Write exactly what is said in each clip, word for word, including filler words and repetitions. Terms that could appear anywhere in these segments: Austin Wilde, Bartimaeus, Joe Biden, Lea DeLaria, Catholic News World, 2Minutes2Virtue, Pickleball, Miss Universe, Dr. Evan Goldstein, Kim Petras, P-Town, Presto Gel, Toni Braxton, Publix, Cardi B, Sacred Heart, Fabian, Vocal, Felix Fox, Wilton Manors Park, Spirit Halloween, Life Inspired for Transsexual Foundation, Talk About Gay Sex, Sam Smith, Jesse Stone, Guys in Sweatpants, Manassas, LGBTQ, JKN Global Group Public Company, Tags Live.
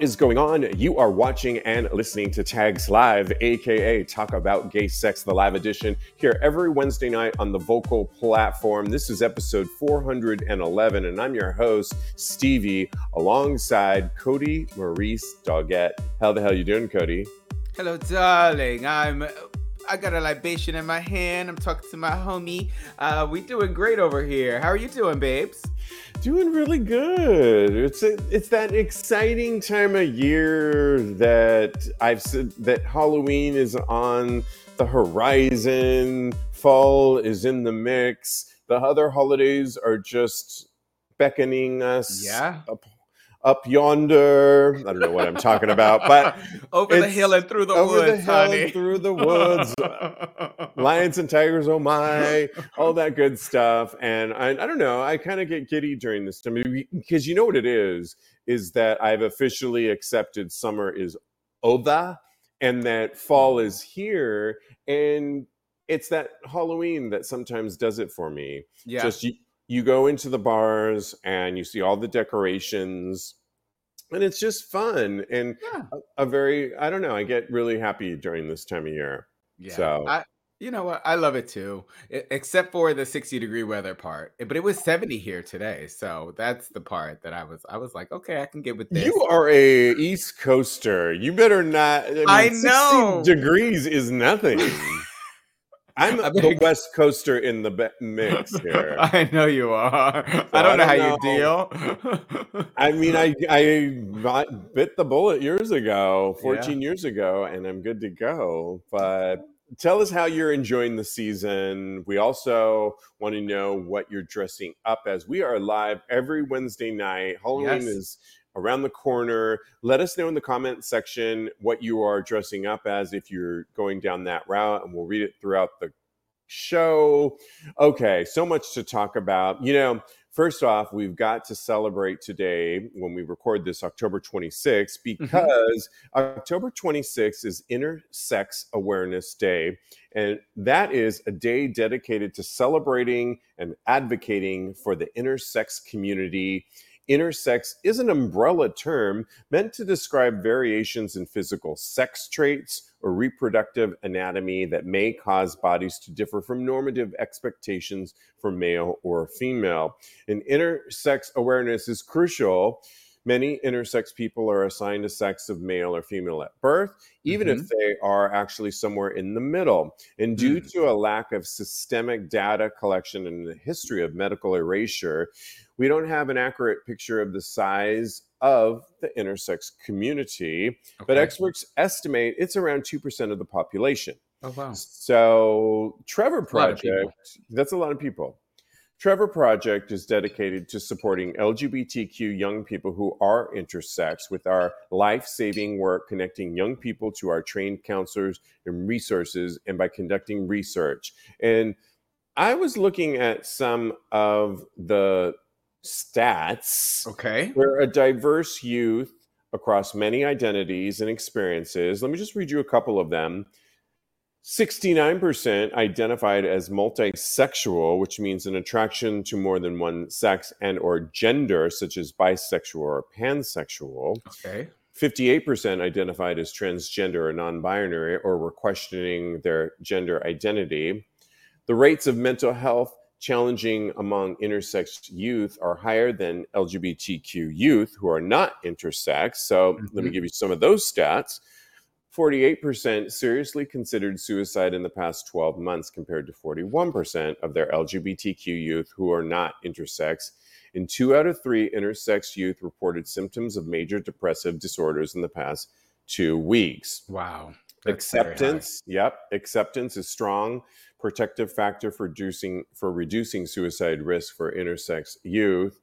is going on? You are watching and listening to Tags Live, aka Talk About Gay Sex, the live edition, here every Wednesday night on the Vocal platform. This is episode four hundred eleven, and I'm your host, Stevie, alongside Cody Maurice Doggett. How the hell you doing, Cody? Hello, darling. I'm I got a libation in my hand. I'm talking to my homie. Uh, we doing great over here. How are you doing, babes? Doing really good. It's a, it's that exciting time of year that I've said that Halloween is on the horizon. Fall is in the mix. The other holidays are just beckoning us. Yeah. Up Up yonder. I don't know what I'm talking about, but over the hill and through the over woods, the hill honey. And through the woods, lions and tigers, oh my, all that good stuff. And I, I don't know, I kind of get giddy during this time because you know what it is, is that I've officially accepted summer is over and that fall is here. And it's that Halloween that sometimes does it for me. Yeah. Just you, You go into the bars and you see all the decorations and it's just fun. And yeah. a, a very, I don't know, I get really happy during this time of year. Yeah. So I, you know what? I love it too, it, except for the sixty degree weather part, but it was seventy here today. So that's the part that I was, I was like, okay, I can get with this. You are a East Coaster. You better not. I, mean, I know sixty degrees is nothing. I'm I mean, the West Coaster in the mix here. I know you are. So I, don't I don't know how know. you deal. I mean, I I bit the bullet years ago, fourteen yeah. years ago, and I'm good to go. But tell us how you're enjoying the season. We also want to know what you're dressing up as. We are live every Wednesday night. Halloween yes. is around the corner. Let us know in the comment section what you are dressing up as if you're going down that route, and we'll read it throughout the show. Okay, so much to talk about. You know, first off, we've got to celebrate today when we record this October twenty-sixth, because mm-hmm. October twenty-sixth is Intersex Awareness Day. And that is a day dedicated to celebrating and advocating for the intersex community. Intersex is an umbrella term meant to describe variations in physical sex traits or reproductive anatomy that may cause bodies to differ from normative expectations for male or female. And intersex awareness is crucial. Many intersex people are assigned a sex of male or female at birth, even mm-hmm. if they are actually somewhere in the middle. And due mm-hmm. to a lack of systemic data collection and the history of medical erasure, we don't have an accurate picture of the size of the intersex community, okay. but experts estimate it's around two percent of the population. Oh, wow. So Trevor Project, that's a lot of people. Trevor Project is dedicated to supporting L G B T Q young people who are intersex with our life-saving work connecting young people to our trained counselors and resources and by conducting research. And I was looking at some of the stats. Okay. We're a diverse youth across many identities and experiences. Let me just read you a couple of them. sixty-nine percent identified as multisexual, which means an attraction to more than one sex and or gender, such as bisexual or pansexual. Okay. fifty-eight percent identified as transgender or non-binary or were questioning their gender identity. The rates of mental health challenging among intersex youth are higher than L G B T Q youth who are not intersex. So mm-hmm. let me give you some of those stats. forty-eight percent seriously considered suicide in the past twelve months compared to forty-one percent of their L G B T Q youth who are not intersex. And two out of three intersex youth reported symptoms of major depressive disorders in the past two weeks. Wow. Acceptance. Yep. Acceptance is strong protective factor for reducing, for reducing suicide risk for intersex youth.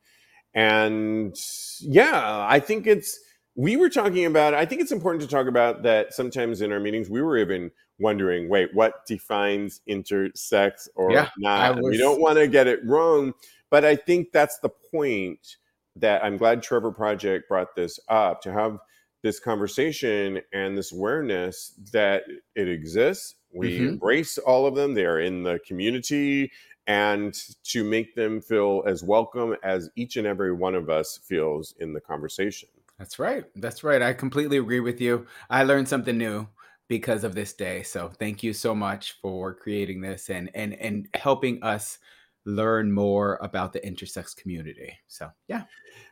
And yeah, I think it's, We were talking about, I think it's important to talk about that sometimes in our meetings, we were even wondering, wait, what defines intersex or yeah, not? Was... We don't want to get it wrong, but I think that's the point that I'm glad Trevor Project brought this up, to have this conversation and this awareness that it exists. We mm-hmm. embrace all of them. They are in the community, and to make them feel as welcome as each and every one of us feels in the conversation. That's right. That's right. I completely agree with you. I learned something new because of this day. So thank you so much for creating this and and and helping us learn more about the intersex community. So, yeah.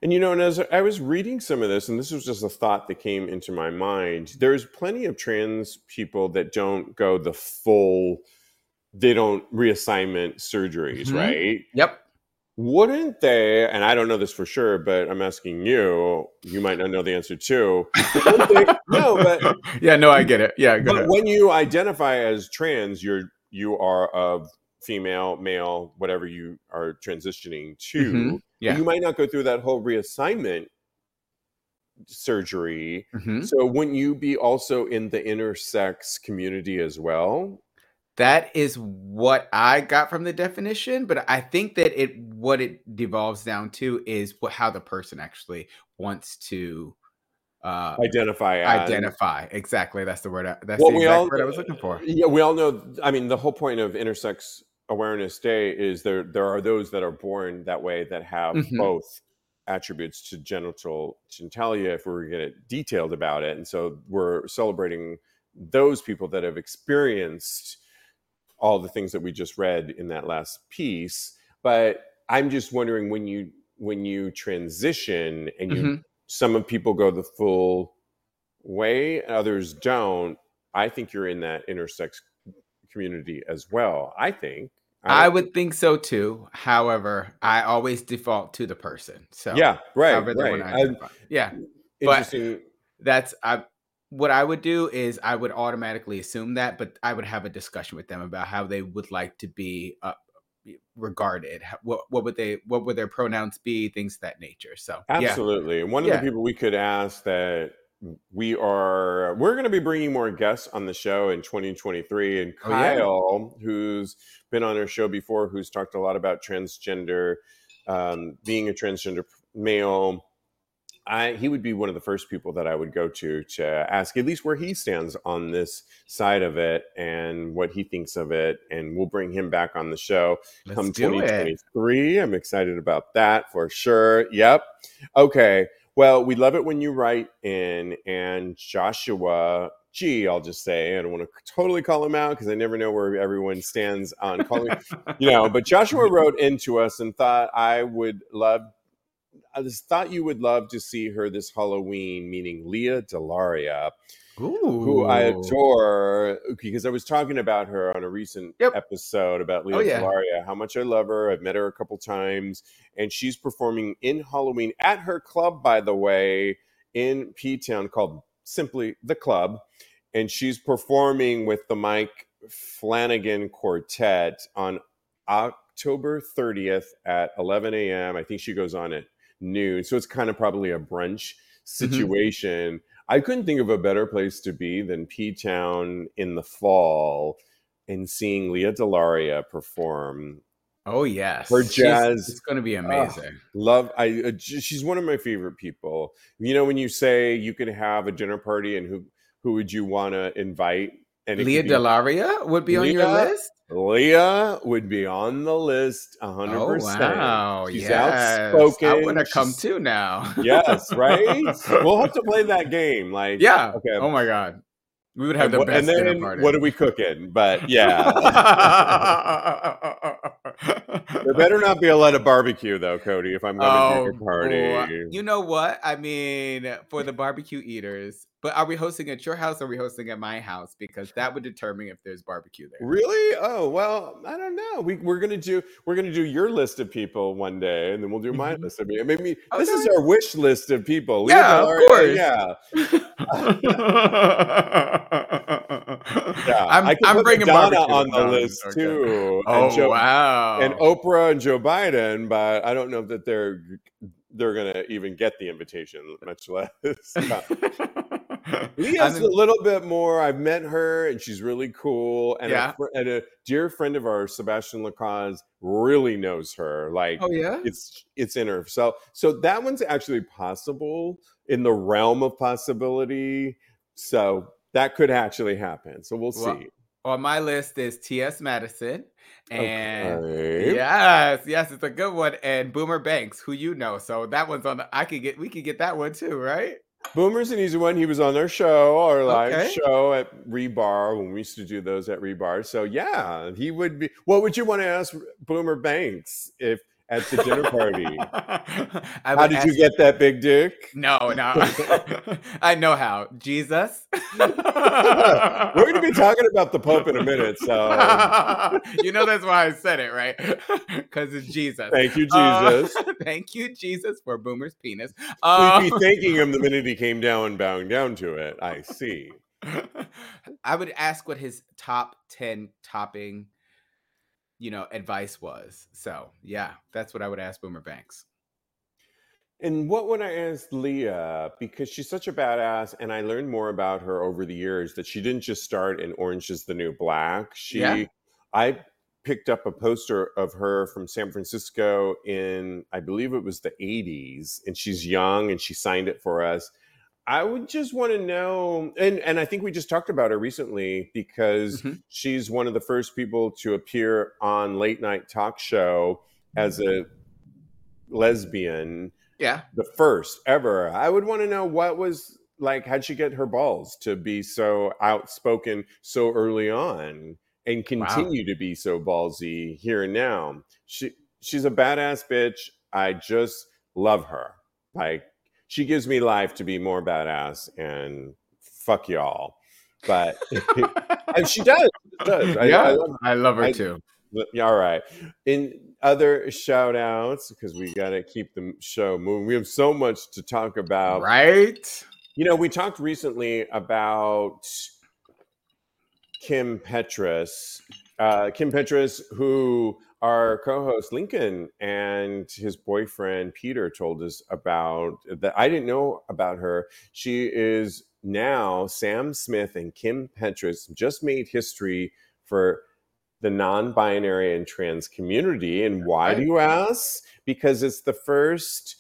And, you know, and as I was reading some of this, and this was just a thought that came into my mind, there's plenty of trans people that don't go the full, they don't reassignment surgeries, mm-hmm. right? Yep. Wouldn't they, and I don't know this for sure, but I'm asking you, you might not know the answer too. They, no, but. Yeah, no, I get it. Yeah, go but ahead. When you identify as trans, you're, you are of female, male, whatever you are transitioning to, mm-hmm. yeah. you might not go through that whole reassignment surgery. Mm-hmm. So wouldn't you be also in the intersex community as well? That is what I got from the definition, but I think that it what it devolves down to is what, how the person actually wants to uh, identify. As. Identify exactly. That's the word. I, that's well, the exact all, word I was looking for. Yeah, we all know. I mean, the whole point of Intersex Awareness Day is there. There are those that are born that way that have mm-hmm. both attributes to genital genitalia. If we were to get detailed about it, and so we're celebrating those people that have experienced all the things that we just read in that last piece. But I'm just wondering when you when you transition and you, mm-hmm. some of people go the full way, others don't. I think you're in that intersex community as well, I think. I, I would think so too. However, I always default to the person. So yeah, right, right. I I, yeah, but that's, I. What I would do is I would automatically assume that, but I would have a discussion with them about how they would like to be uh, regarded. What, what would they? What would their pronouns be? Things of that nature. So absolutely. Yeah. And one of yeah. the people we could ask that we are we're going to be bringing more guests on the show in twenty twenty-three. And Kyle, oh, yeah. who's been on our show before, who's talked a lot about transgender, um, being a transgender male. I, he would be one of the first people that I would go to to ask at least where he stands on this side of it and what he thinks of it. And we'll bring him back on the show Let's come twenty twenty-three. It. I'm excited about that for sure. Yep. Okay. Well, we love it when you write in. And Joshua G, I'll just say, I don't want to totally call him out because I never know where everyone stands on calling, you know, but Joshua wrote into us and thought I would love I just thought you would love to see her this Halloween, meaning Lea DeLaria, Ooh. Who I adore because I was talking about her on a recent yep. episode about Lea oh, yeah. DeLaria, how much I love her. I've met her a couple times, and she's performing in Halloween at her club, by the way, in P-Town called simply The Club, and she's performing with the Mike Flanagan Quartet on October thirtieth at eleven a.m. I think she goes on at noon. So it's kind of probably a brunch situation. Mm-hmm. I couldn't think of a better place to be than P-Town in the fall and seeing Lea DeLaria perform. Oh, yes. Her jazz. She's, it's going to be amazing. Oh, love. I. Uh, she's one of my favorite people. You know, when you say you could have a dinner party and who, who would you want to invite? And Lea DeLaria would be Lea, on your list? Lea would be on the list one hundred percent. Oh, wow. She's yes. outspoken. I want to come too now. Yes, right? We'll have to play that game. Like, yeah. Okay. Oh, my God. We would have and, the best and then, dinner party. What are we cooking? But, yeah. There better not be a lot of barbecue, though, Cody, if I'm having a oh, party. You know what? I mean, for the barbecue eaters, but are we hosting at your house or are we hosting at my house? Because that would determine if there's barbecue there. Really? Oh, well, I don't know. We, we're going to do we're gonna do your list of people one day, and then we'll do my list of people. Maybe, okay. This is our wish list of people. Lea yeah, DeLaria, of course. Yeah. yeah. I'm, I I'm bringing Madonna on the on. list, okay. too. Oh, and Joe, wow. And Oprah and Joe Biden, but I don't know that they're, they're going to even get the invitation, much less. Lea's a little bit more. I've met her, and she's really cool. And, yeah. a, and a dear friend of ours, Sebastian Lacaze, really knows her. Like, oh yeah, it's it's in her. So, so that one's actually possible in the realm of possibility. So that could actually happen. So we'll, we'll see. on my list is T S. Madison. And okay. yes, yes, it's a good one. And Boomer Banks, who you know. So that one's on the, I could get, we could get that one too, right? Boomer's an easy one. He was on our show, our live okay. show at Rebar when we used to do those at Rebar. So yeah, he would be. What would you want to ask Boomer Banks if at the dinner party? How did you get him. That big dick? No, no. I know how. Jesus. We're going to be talking about the Pope in a minute. So you know that's why I said it, right? Because it's Jesus. Thank you, Jesus. Uh, thank you, Jesus, for Boomer's penis. Uh, We'd be thanking him the minute he came down and bowing down to it. I see. I would ask what his top ten topping you know, advice was. So yeah, that's what I would ask Boomer Banks. And what would I ask Lea? Because she's such a badass, and I learned more about her over the years that she didn't just start in Orange Is the New Black. She, yeah. I picked up a poster of her from San Francisco in, I believe it was the eighties, and she's young and she signed it for us. I would just want to know, and, and I think we just talked about her recently because mm-hmm. she's one of the first people to appear on late night talk show as a lesbian. Yeah. The first ever. I would want to know what was, like, how'd she get her balls to be so outspoken so early on and continue wow. to be so ballsy here and now. She She's a badass bitch. I just love her. Like, she gives me life to be more badass and fuck y'all. But and she does. She does. I, yeah, I, love I love her I, too. All right. In other shout outs, because we got to keep the show moving. We have so much to talk about. Right. You know, we talked recently about Kim Petras. Uh, Kim Petras, who our co-host Lincoln and his boyfriend Peter told us about, that I didn't know about her. She is now Sam Smith and Kim Petras just made history for the non-binary and trans community. And why do you ask? Because it's the first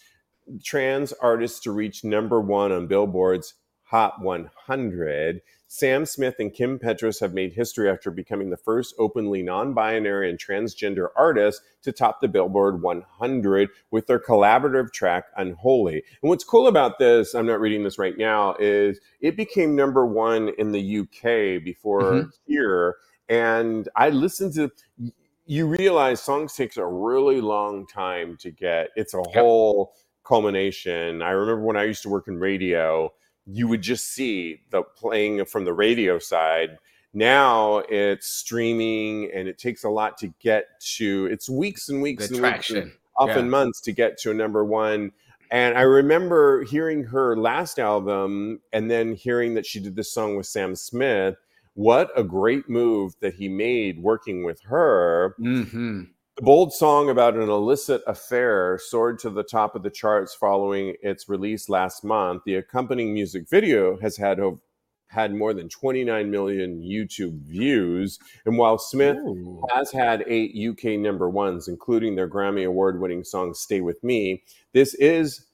trans artist to reach number one on Billboard's Hot one hundred. Sam Smith and Kim Petras have made history after becoming the first openly non-binary and transgender artists to top the Billboard one hundred with their collaborative track, Unholy. And what's cool about this, I'm not reading this right now, is it became number one in the U K before mm-hmm. here. And I listened to, you realize songs takes a really long time to get, it's a yep. whole culmination. I remember when I used to work in radio, you would just see the playing from the radio side. Now it's streaming and it takes a lot to get to, it's weeks and weeks the and traction. Weeks and often yeah. months to get to a number one. And I remember hearing her last album and then hearing that she did this song with Sam Smith. What a great move that he made working with her. Mm-hmm. The bold song about an illicit affair soared to the top of the charts following its release last month. The accompanying music video has had over, had more than twenty-nine million YouTube views. And while Smith Ooh. Has had eight U K number ones, including their Grammy Award-winning song Stay With Me, this is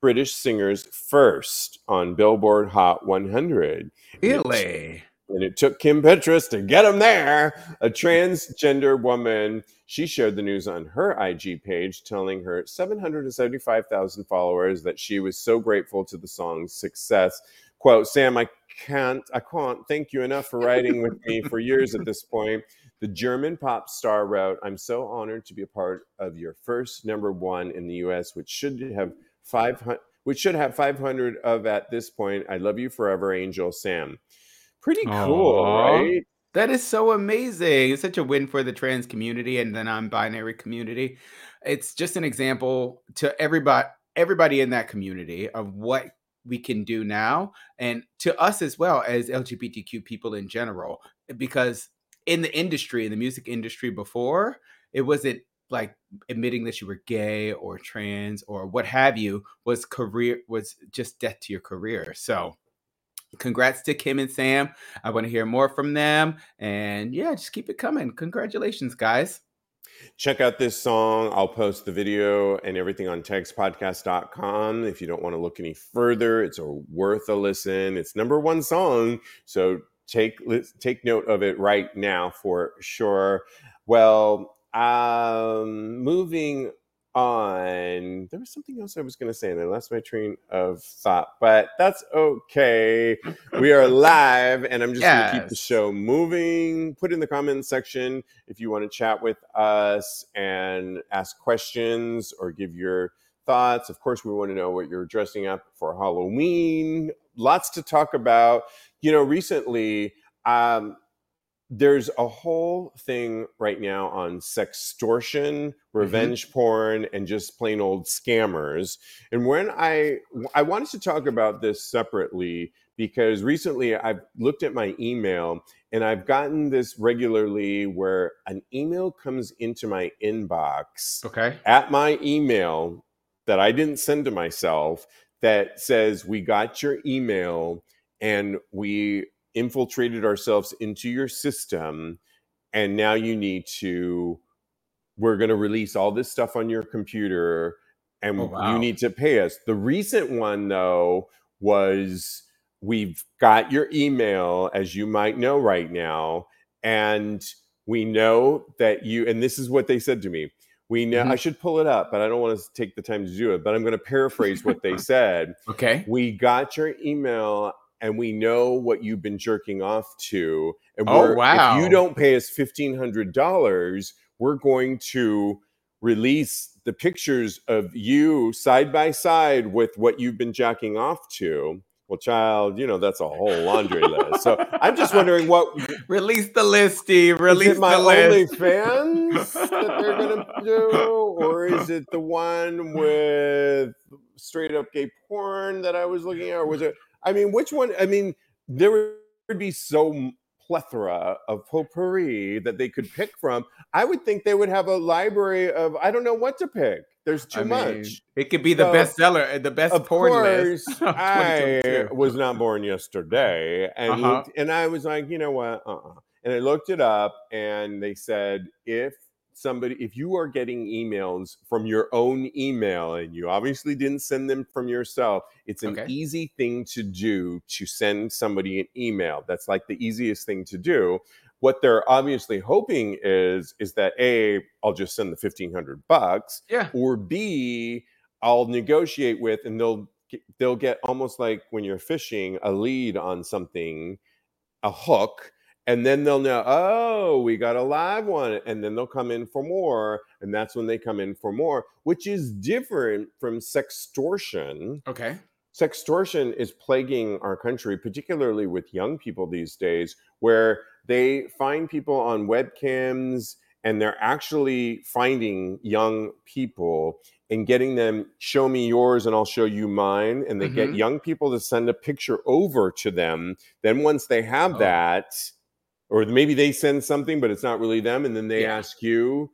British singer's first on Billboard Hot one hundred. Really? And it took Kim Petras to get him there. A transgender woman. She shared the news on her I G page, telling her seven hundred seventy-five thousand followers that she was so grateful to the song's success. Quote, Sam, I can't, I can't thank you enough for writing with me for years at this point. The German pop star wrote, I'm so honored to be a part of your first number one in the U S, which should have five hundred, which should have five hundred of at this point. I love you forever, Angel Sam. Pretty cool, Aww. Right? That is so amazing. It's such a win for the trans community and the non-binary community. It's just an example to everybody everybody in that community of what we can do now, and to us as well as L G B T Q people in general. Because in the industry, in the music industry before, it wasn't like admitting that you were gay or trans or what have you was career was just death to your career. So congrats to Kim and Sam. I want to hear more from them. And yeah, just keep it coming. Congratulations, guys. Check out this song. I'll post the video and everything on tags podcast dot com. If you don't want to look any further, it's a worth a listen. It's number one song. So Take take note of it right now for sure. Well, um, moving on. There was something else I was going to say, and I lost my train of thought, but that's okay. We are live, and I'm just yes. going to keep the show moving. Put in the comments section if you want to chat with us and ask questions or give your thoughts. Of course, we want to know what you're dressing up for Halloween. Lots to talk about. You know, recently, um, there's a whole thing right now on sextortion, revenge mm-hmm. porn, and just plain old scammers. And when I I wanted to talk about this separately, because recently I've looked at my email, and I've gotten this regularly where an email comes into my inbox okay. at my email that I didn't send to myself that says, we got your email and we infiltrated ourselves into your system, and now you need to, we're going to release all this stuff on your computer, and oh, wow. you need to pay us. The recent one, though, was, we've got your email, as you might know right now, and we know that you, and this is what they said to me. We know, mm-hmm. I should pull it up, but I don't want to take the time to do it, but I'm going to paraphrase what they said. Okay. We got your email, and we know what you've been jerking off to. And oh, we're, wow. if you don't pay us fifteen hundred dollars, we're going to release the pictures of you side by side with what you've been jacking off to. Well, child, you know, that's a whole laundry list. So I'm just wondering what... Release the list, Steve. Release is it my the list. OnlyFans that they're going to do? Or is it the one with Straight Up Gay Porn that I was looking at? Or was it... I mean, which one? I mean, there would be so plethora of potpourri that they could pick from. I would think they would have a library of, I don't know what to pick. There's too I mean, much. It could be so, the bestseller, the best of porn course, list. I was not born yesterday. And, uh-huh. looked, and I was like, you know what? Uh-uh. And I looked it up, and they said, if somebody, if you are getting emails from your own email and you obviously didn't send them from yourself, it's an okay. easy thing to do to send somebody an email. That's like the easiest thing to do. What they're obviously hoping is, is that A, I'll just send the fifteen hundred bucks yeah. or B, I'll negotiate with, and they'll, they'll get almost like when you're fishing a lead on something, a hook. And then they'll know, oh, we got a live one. And then they'll come in for more. And that's when they come in for more, which is different from sextortion. Okay. Sextortion is plaguing our country, particularly with young people these days, where they find people on webcams, and they're actually finding young people and getting them, show me yours and I'll show you mine. And they mm-hmm. get young people to send a picture over to them. Then once they have oh. that... Or maybe they send something, but it's not really them. And then they yeah. ask you,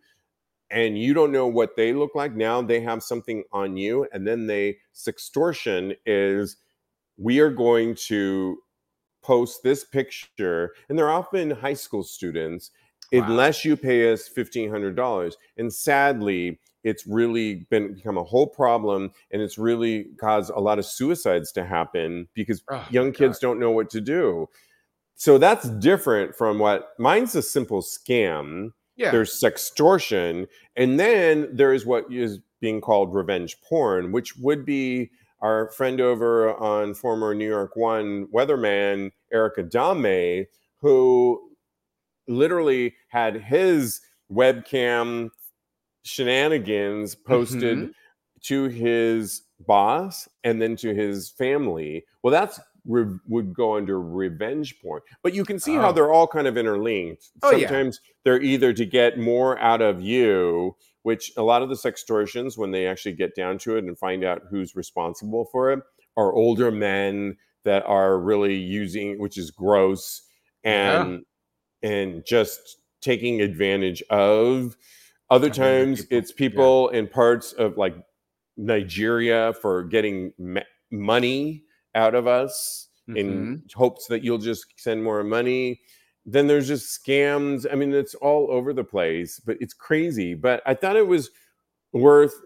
and you don't know what they look like. Now they have something on you. And then they, sextortion is, we are going to post this picture. And they're often high school students, wow. unless you pay us fifteen hundred dollars. And sadly, it's really been become a whole problem, and it's really caused a lot of suicides to happen because oh, young kids God. don't know what to do. So that's different from what mine's a simple scam. Yeah. There's sextortion. And then there is what is being called revenge porn, which would be our friend over on former New York One weatherman, Eric Adame, who literally had his webcam shenanigans posted mm-hmm. to his boss and then to his family. Well, that's Re- would go under revenge porn, but you can see oh. how they're all kind of interlinked. Oh, sometimes yeah. they're either to get more out of you, which a lot of the sextortions, when they actually get down to it and find out who's responsible for it, are older men that are really using, which is gross, and yeah. and just taking advantage of. Other times, people. it's people yeah. in parts of like Nigeria for getting me- money. out of us mm-hmm. in hopes that you'll just send more money. Then there's just scams. I mean, it's all over the place, but it's crazy. But I thought it was worth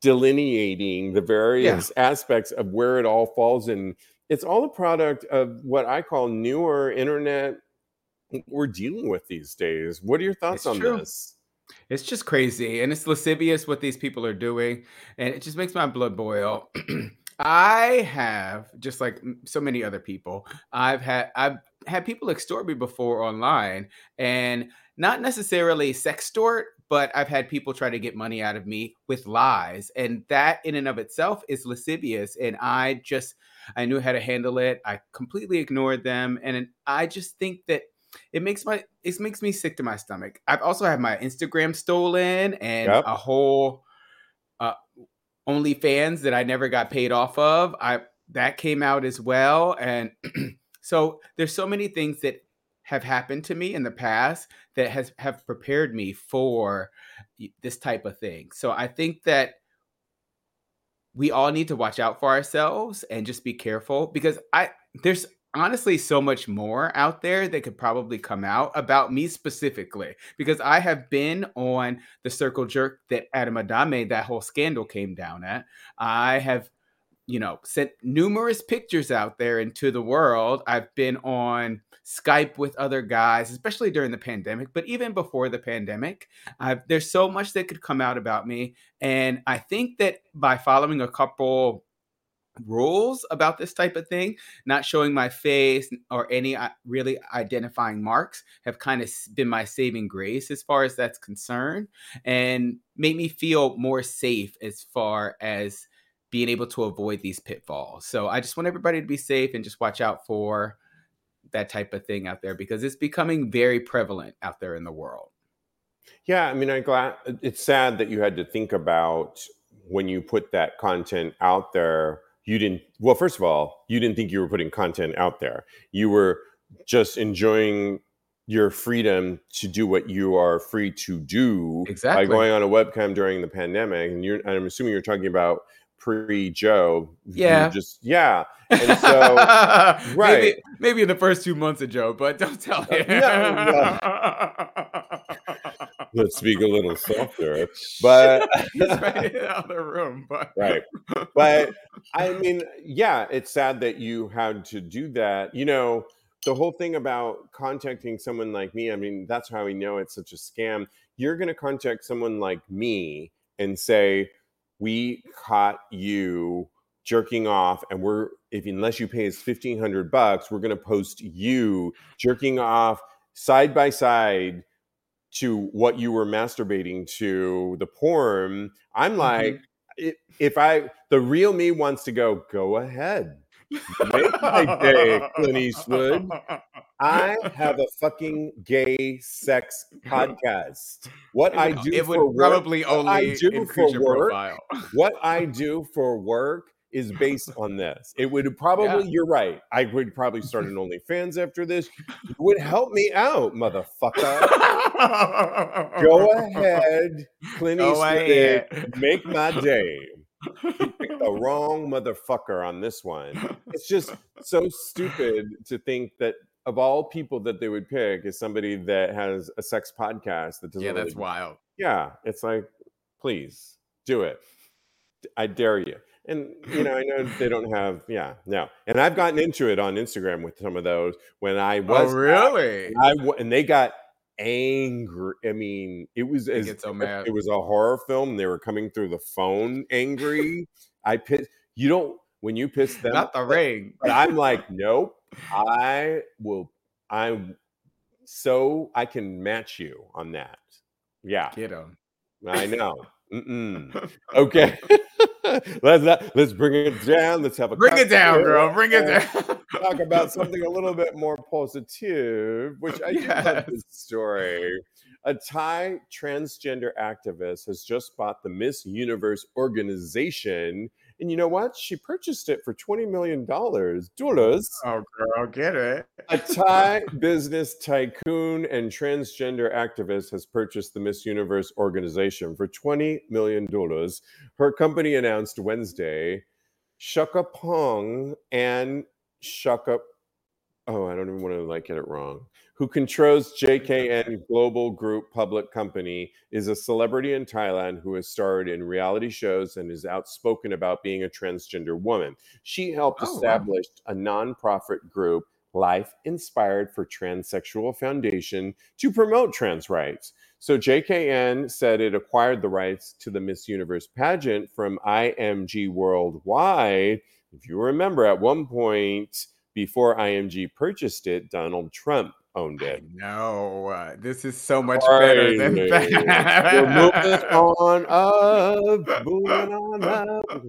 delineating the various yeah. aspects of where it all falls in it's all a product of what I call newer internet we're dealing with these days. What are your thoughts it's on true. this? It's just crazy, and it's lascivious what these people are doing, and it just makes my blood boil. I have, just like so many other people, I've had I've had people extort me before online, and not necessarily sextort, but I've had people try to get money out of me with lies, and that in and of itself is lascivious. And I just, I knew how to handle it. I completely ignored them, and I just think that It makes my it makes me sick to my stomach. I've also had my Instagram stolen and yep. a whole uh, OnlyFans that I never got paid off of. I that came out as well, and so there's so many things that have happened to me in the past that has have prepared me for this type of thing. So I think that we all need to watch out for ourselves and just be careful, because I there's. honestly, so much more out there that could probably come out about me specifically, because I have been on the circle jerk that Adam Adame, that whole scandal came down at. I have, you know, sent numerous pictures out there into the world. I've been on Skype with other guys, especially during the pandemic, but even before the pandemic, I've, there's so much that could come out about me. And I think that by following a couple rules about this type of thing, not showing my face or any really identifying marks, have kind of been my saving grace as far as that's concerned, and made me feel more safe as far as being able to avoid these pitfalls. So I just want everybody to be safe and just watch out for that type of thing out there, because it's becoming very prevalent out there in the world. Yeah, I mean, I'm glad. It's sad that you had to think about when you put that content out there. You didn't, well, first of all, you didn't think you were putting content out there. You were just enjoying your freedom to do what you are free to do exactly. by going on a webcam during the pandemic. And you're, I'm assuming you're talking about pre-Joe. Yeah. Just, yeah. And so, right. Maybe, maybe in the first two months of Joe, but don't tell him. Uh, no, no. Let's speak a little softer, but he's right out of the room. But right, but I mean, yeah, it's sad that you had to do that. You know, the whole thing about contacting someone like me. I mean, that's how we know it's such a scam. You're going to contact someone like me and say, "We caught you jerking off, and we're if unless you pay us fifteen hundred bucks, we're going to post you jerking off side by side." To what you were masturbating to, the porn. I'm like, mm-hmm. if I, the real me wants to go, go ahead. Make my day, Clint Eastwood. I have a fucking gay sex podcast. What I do it would for probably work, only I do for your work, profile. What I do for work is based on this. It would probably, yeah. You're right. I would probably start an OnlyFans after this. It would help me out, motherfucker. Go ahead, Clint Eastwood, make my day. You picked the wrong motherfucker on this one. It's just so stupid to think that of all people that they would pick is somebody that has a sex podcast that doesn't. Yeah, really that's do. Wild. Yeah, it's like, please do it. I dare you. And, you know, I know they don't have, yeah, no. And I've gotten into it on Instagram with some of those when I was. Oh, really? I, and they got angry. I mean, it was as so mad. It was a horror film. They were coming through the phone angry. I piss. You don't when you piss them. Not the ring. But I'm like, nope. I will. I'm so I can match you on that. Yeah, get him. I know. Mm-mm. Okay. let's not, let's bring it down. Let's have a bring it down, girl. Bring it down. Talk about something a little bit more positive, which I do yes. love this story. A Thai transgender activist has just bought the Miss Universe organization, and you know what? She purchased it for twenty million dollars. Doulas. Oh, girl, get it. A Thai business tycoon and transgender activist has purchased the Miss Universe organization for twenty million dollars. Her company announced Wednesday, Chakrapong and Jacob oh, I don't even want to like get it wrong, who controls J K N Global Group Public Company, is a celebrity in Thailand who has starred in reality shows and is outspoken about being a transgender woman. She helped oh, establish wow. a nonprofit group, Life Inspired for Transsexual Foundation, to promote trans rights. So J K N said it acquired the rights to the Miss Universe pageant from I M G Worldwide. If you remember, at one point before I M G purchased it, Donald Trump owned it. No, uh, this is so much All better right. than that. We're moving on up, moving on up.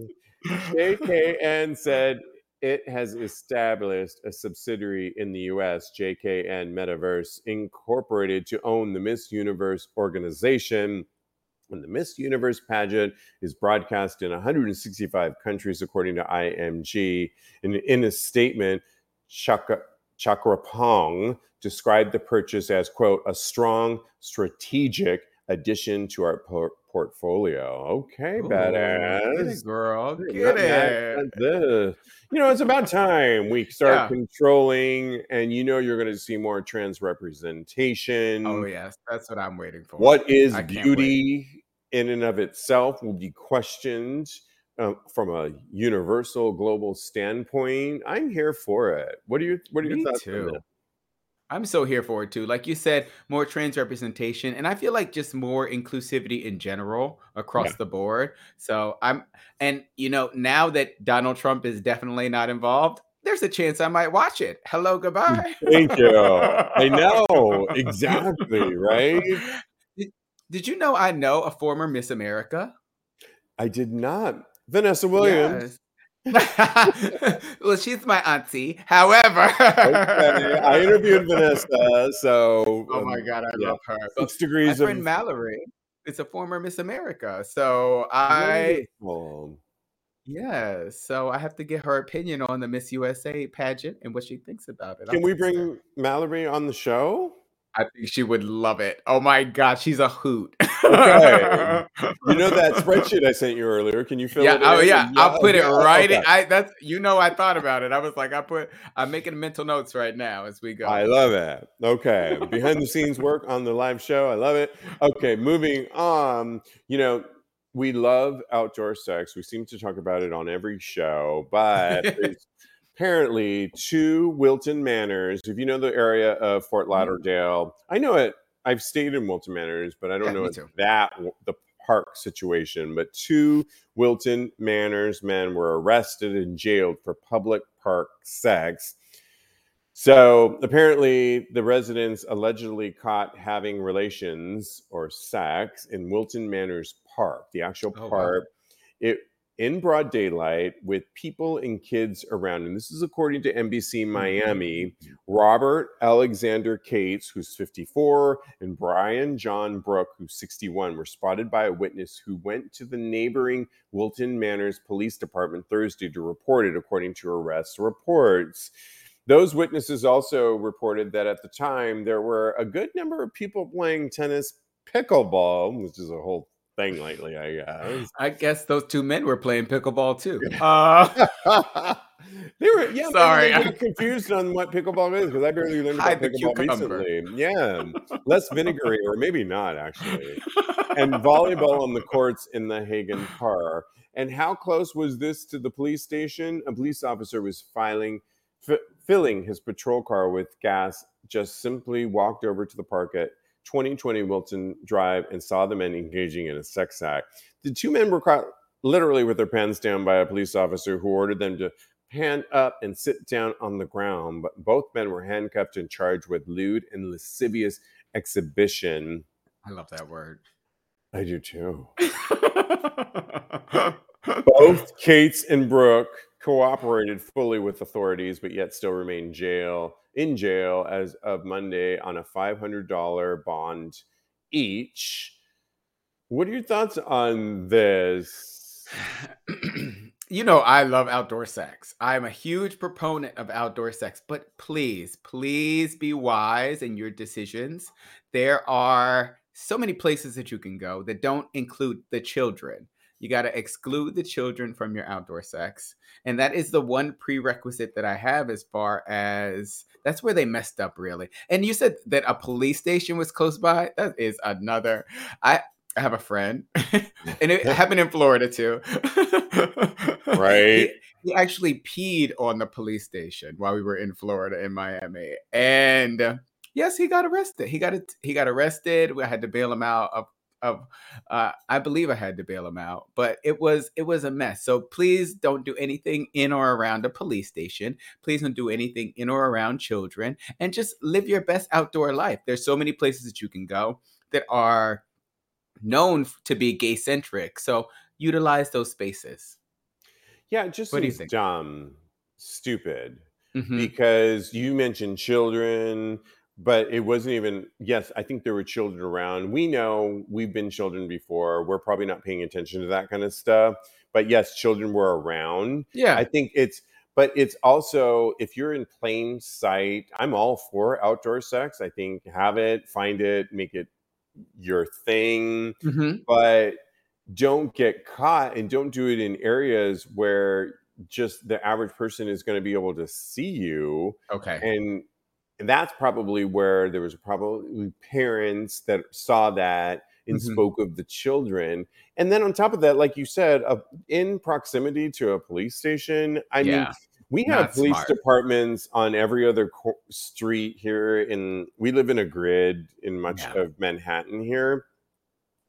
J K N said it has established a subsidiary in the U S, J K N Metaverse Incorporated, to own the Miss Universe organization. And the Miss Universe pageant is broadcast in one hundred sixty-five countries, according to I M G. And in a statement, Chak- Chakrapong described the purchase as, quote, a strong strategic addition to our por- portfolio. Okay, ooh, badass. Get it, girl. Get it. You know, it's about time we start yeah. controlling, and you know you're going to see more trans representation. Oh, yes. That's what I'm waiting for. What is beauty wait. in and of itself will be questioned uh, from a universal global standpoint. I'm here for it. What are, you, what are your thoughts too. on that? I'm so here for it too. Like you said, more trans representation, and I feel like just more inclusivity in general across yeah. the board. So I'm, and you know, now that Donald Trump is definitely not involved, there's a chance I might watch it. Hello, goodbye. Thank you. I know, exactly, right? Did, did you know I know a former Miss America? I did not. Vanessa Williams. Yes. Well, she's my auntie. However, okay. I interviewed Vanessa, so oh my god, I yeah. love her. Six degrees. My friend of... Mallory is a former Miss America, so I Wonderful. yeah, so I have to get her opinion on the Miss U S A pageant and what she thinks about it. Can I'll we bring her. Mallory on the show? I think she would love it. Oh my God, she's a hoot. Okay. You know that spreadsheet I sent you earlier? Can you fill yeah, it in? Oh yeah, and, yeah I'll put yeah, it right okay. in. I, that's, you know, I thought about it. I was like, I put, I'm making mental notes right now as we go. I love it. Okay. Behind the scenes work on the live show. I love it. Okay. Moving on. You know, we love outdoor sex. We seem to talk about it on every show, but there's apparently, two Wilton Manors, if you know the area of Fort Lauderdale, I know it. I've stayed in Wilton Manors, but I don't yeah, know it, that the park situation. But two Wilton Manors men were arrested and jailed for public park sex. So apparently, the residents allegedly caught having relations or sex in Wilton Manors Park, the actual oh, park. Wow. It in broad daylight with people and kids around. And this is according to N B C Miami. Robert Alexander Cates, who's fifty-four, and Brian John Brooke, who's sixty-one, were spotted by a witness who went to the neighboring Wilton Manors Police Department Thursday to report it, according to arrest reports. Those witnesses also reported that at the time, there were a good number of people playing tennis, pickleball, which is a whole thing lately, I guess. I guess those two men were playing pickleball too. Uh, they were, yeah. Sorry, I'm confused on what pickleball is because I barely learned about pickleball recently. Yeah, less vinegary, or maybe not actually. And volleyball on the courts in the Hagen Park. And how close was this to the police station? A police officer was filing, f- filling his patrol car with gas. Just simply walked over to the park at twenty twenty Wilton Drive and saw the men engaging in a sex act. The two men were caught literally with their pants down by a police officer who ordered them to pan up and sit down on the ground. But both men were handcuffed and charged with lewd and lascivious exhibition. I love that word. I do too. Both Cates and Brooke cooperated fully with authorities, but yet still remain jail in jail as of Monday on a five hundred dollars bond each. What are your thoughts on this? You know, I love outdoor sex. I'm a huge proponent of outdoor sex, but please, please be wise in your decisions. There are so many places that you can go that don't include the children. You got to exclude the children from your outdoor sex. And that is the one prerequisite that I have as far as that's where they messed up, really. And you said that a police station was close by. That is another. I, I have a friend and it happened in Florida, too. Right. He, he actually peed on the police station while we were in Florida in Miami. And yes, he got arrested. He got he got arrested. I had to bail him out of of uh, I believe I had to bail him out, but it was it was a mess. So please don't do anything in or around a police station. Please don't do anything in or around children, and just live your best outdoor life. There's so many places that you can go that are known to be gay centric. So utilize those spaces. Yeah, just what do you think? Dumb, stupid, mm-hmm. because you mentioned children. But it wasn't even, yes, I think there were children around. We know we've been children before. We're probably not paying attention to that kind of stuff. But yes, children were around. Yeah. I think it's, but it's also, if you're in plain sight, I'm all for outdoor sex. I think have it, find it, make it your thing. Mm-hmm. But don't get caught and don't do it in areas where just the average person is going to be able to see you. Okay. And And that's probably where there was probably parents that saw that and mm-hmm. spoke of the children. And then on top of that, like you said, uh, in proximity to a police station, I yeah. mean, we Not have police smart. departments on every other co- street here. In, we live in a grid in much yeah. of Manhattan here,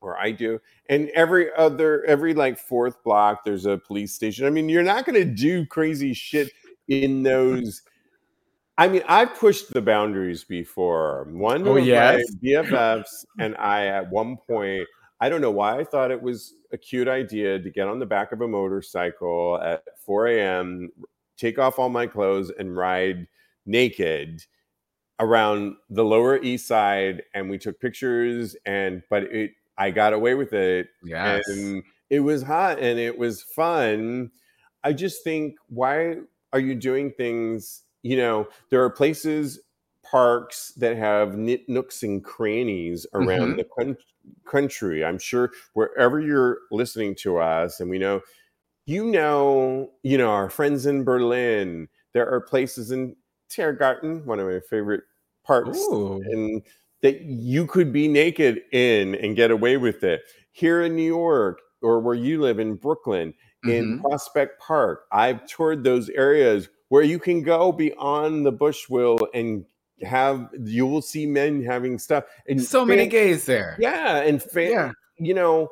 or I do. And every other, every like fourth block, there's a police station. I mean, you're not going to do crazy shit in those. I mean, I've pushed the boundaries before. One oh, of yes. my B F Fs and I, at one point, I don't know why I thought it was a cute idea to get on the back of a motorcycle at four a.m., take off all my clothes, and ride naked around the Lower East Side. And we took pictures, and but it, I got away with it. Yes. And it was hot, and it was fun. I just think, why are you doing things... You know, there are places, parks that have knit nooks and crannies around mm-hmm. the con- country. I'm sure wherever you're listening to us, and we know, you know, you know, our friends in Berlin, there are places in Tiergarten, one of my favorite parks, and that you could be naked in and get away with it. Here in New York, or where you live in Brooklyn, mm-hmm. in Prospect Park, I've toured those areas where you can go beyond the bushwill and have, you will see men having stuff. And so fan- many gays there. Yeah. And, fan- yeah. you know,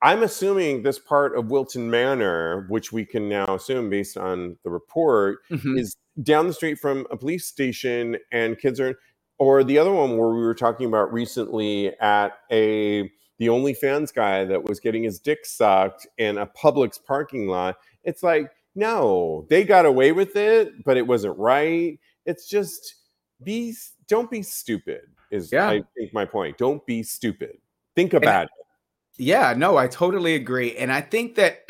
I'm assuming this part of Wilton Manor, which we can now assume based on the report, mm-hmm. is down the street from a police station, and kids are, or the other one where we were talking about recently at a, the OnlyFans guy that was getting his dick sucked in a Publix parking lot. It's like, no, they got away with it, but it wasn't right. It's just be don't be stupid is yeah. I think my point. Don't be stupid. Think about and, it. Yeah, no, I totally agree. And I think that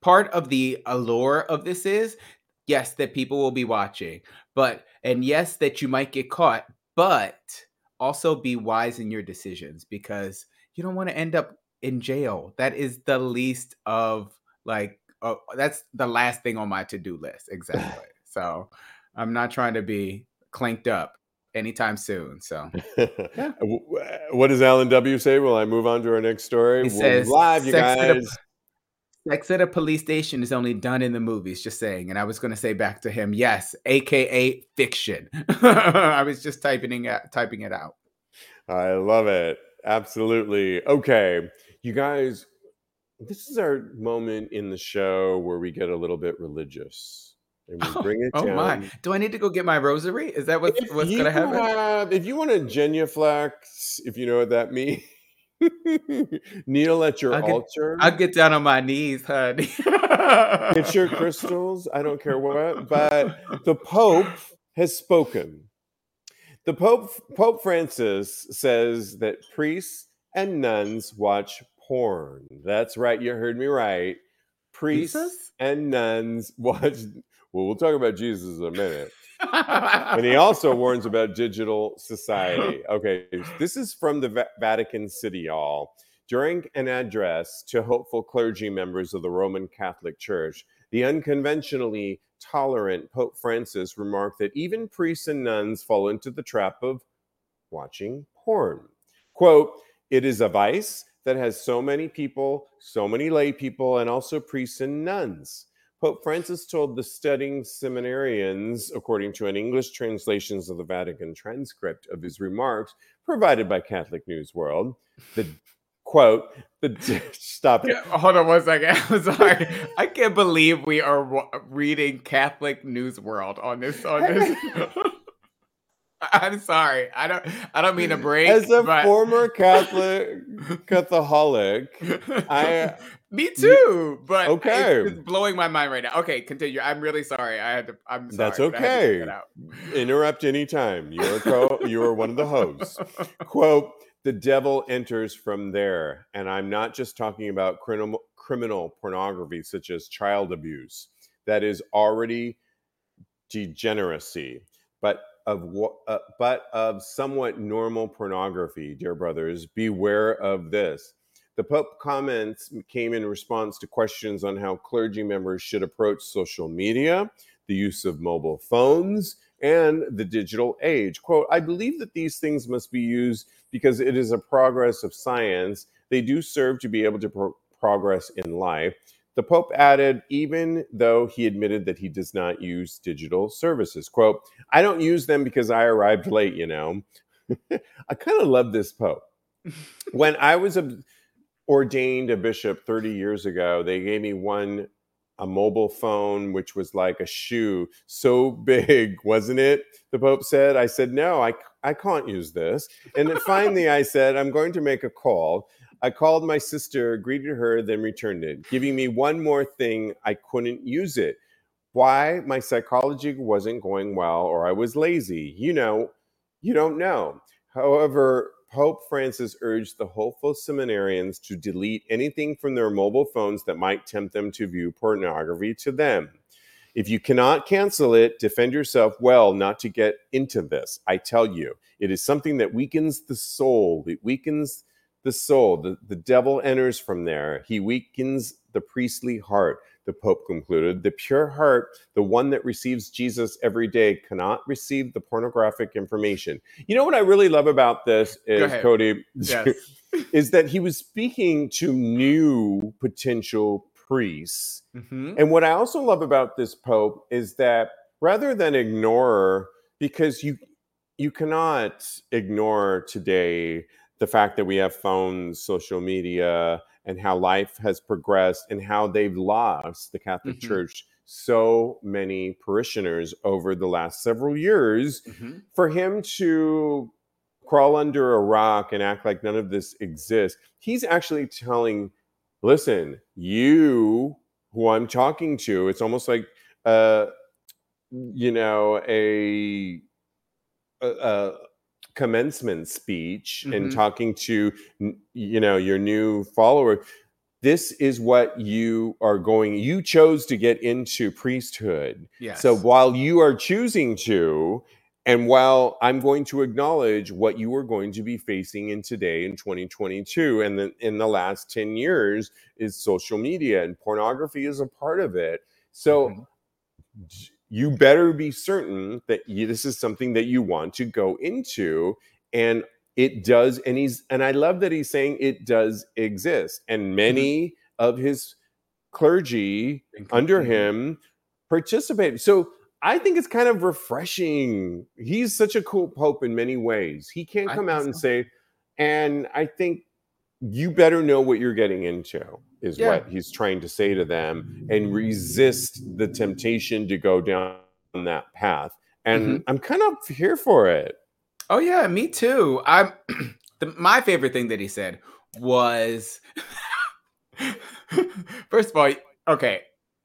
part of the allure of this is, yes, that people will be watching, but and yes, that you might get caught, but also be wise in your decisions, because you don't want to end up in jail. That is the least of like Oh, that's the last thing on my to-do list. Exactly. So I'm not trying to be clanked up anytime soon. So yeah. What does Alan W. say? Will I move on to our next story? He says, live, you sex guys. At a, sex at a police station is only done in the movies, just saying. And I was going to say back to him, yes, A K A fiction. I was just typing it, typing it out. I love it. Absolutely. Okay. You guys... This is our moment in the show where we get a little bit religious. And we oh, bring it down. Oh my. Do I need to go get my rosary? Is that what, what's going to happen? Have, if you want to genuflex, if you know what that means, kneel at your I'll get, altar. I'll get down on my knees, honey. Get your crystals. I don't care what. But the Pope has spoken. The Pope, Pope Francis says that priests and nuns watch porn. That's right. You heard me right. Priests Jesus? and nuns watch. Well, we'll talk about Jesus in a minute. And he also warns about digital society. Okay. This is from the Va- Vatican City, y'all. During an address to hopeful clergy members of the Roman Catholic Church, the unconventionally tolerant Pope Francis remarked that even priests and nuns fall into the trap of watching porn. Quote, "It is a vice that has so many people, so many lay people, and also priests and nuns." Pope Francis told the studying seminarians, according to an English translation of the Vatican transcript of his remarks provided by Catholic News World, the quote, the stop it. Yeah, hold on one second. I'm sorry. I can't believe we are wa- reading Catholic News World on this. On this. I'm sorry. I don't. I don't mean to break. As a but... former Catholic Catholic, I. Me too, but okay. It's blowing my mind right now. Okay, continue. I'm really sorry. I had to. I'm sorry. That's okay. That Interrupt anytime. You are co- you are one of the hosts. Quote: "The devil enters from there," and I'm not just talking about criminal criminal pornography such as child abuse. That is already degeneracy, but. Of uh, but of somewhat normal pornography, dear brothers, beware of this. The Pope's comments came in response to questions on how clergy members should approach social media, the use of mobile phones, and the digital age. Quote, "I believe that these things must be used because it is a progress of science. They do serve to be able to pro- progress in life." The Pope added, even though he admitted that he does not use digital services. Quote, "I don't use them because I arrived late, you know." I kind of love this Pope. When I was a, ordained a bishop thirty years ago, they gave me one, a mobile phone, which was like a shoe. So big, wasn't it? The Pope said. I said, no, I, I can't use this. And then finally I said, I'm going to make a call. I called my sister, greeted her, then returned it, giving me one more thing. I couldn't use it. Why? My psychology wasn't going well, or I was lazy. You know, you don't know. However, Pope Francis urged the hopeful seminarians to delete anything from their mobile phones that might tempt them to view pornography to them. If you cannot cancel it, defend yourself well not to get into this. I tell you, it is something that weakens the soul. It weakens the soul. The, the devil enters from there. He weakens the priestly heart, the Pope concluded. The pure heart, the one that receives Jesus every day, cannot receive the pornographic information. You know what I really love about this is, Cody, yes. is that he was speaking to new potential priests. Mm-hmm. And what I also love about this Pope is that rather than ignore, because you you cannot ignore today the fact that we have phones, social media, and how life has progressed and how they've lost, the Catholic mm-hmm. Church, so many parishioners over the last several years. Mm-hmm. For him to crawl under a rock and act like none of this exists, he's actually telling, listen, you, who I'm talking to, it's almost like, uh, you know, a... a, a commencement speech mm-hmm. and talking to, you know, your new follower. This is what you are going, you chose to get into priesthood. Yes. So while you are choosing to, and while I'm going to acknowledge what you are going to be facing in today in twenty twenty-two, and then in the last ten years is social media, and pornography is a part of it. So mm-hmm. d- you better be certain that you, this is something that you want to go into, and it does. And he's, and I love that he's saying it does exist. And many mm-hmm. of his clergy under him participate. So I think it's kind of refreshing. He's such a cool Pope in many ways. He can't come out so. and say, and I think you better know what you're getting into. Is yeah. what he's trying to say to them, and resist the temptation to go down that path. And mm-hmm. I'm kind of here for it. Oh yeah, me too. I'm the, my favorite thing that he said was, first of all, okay,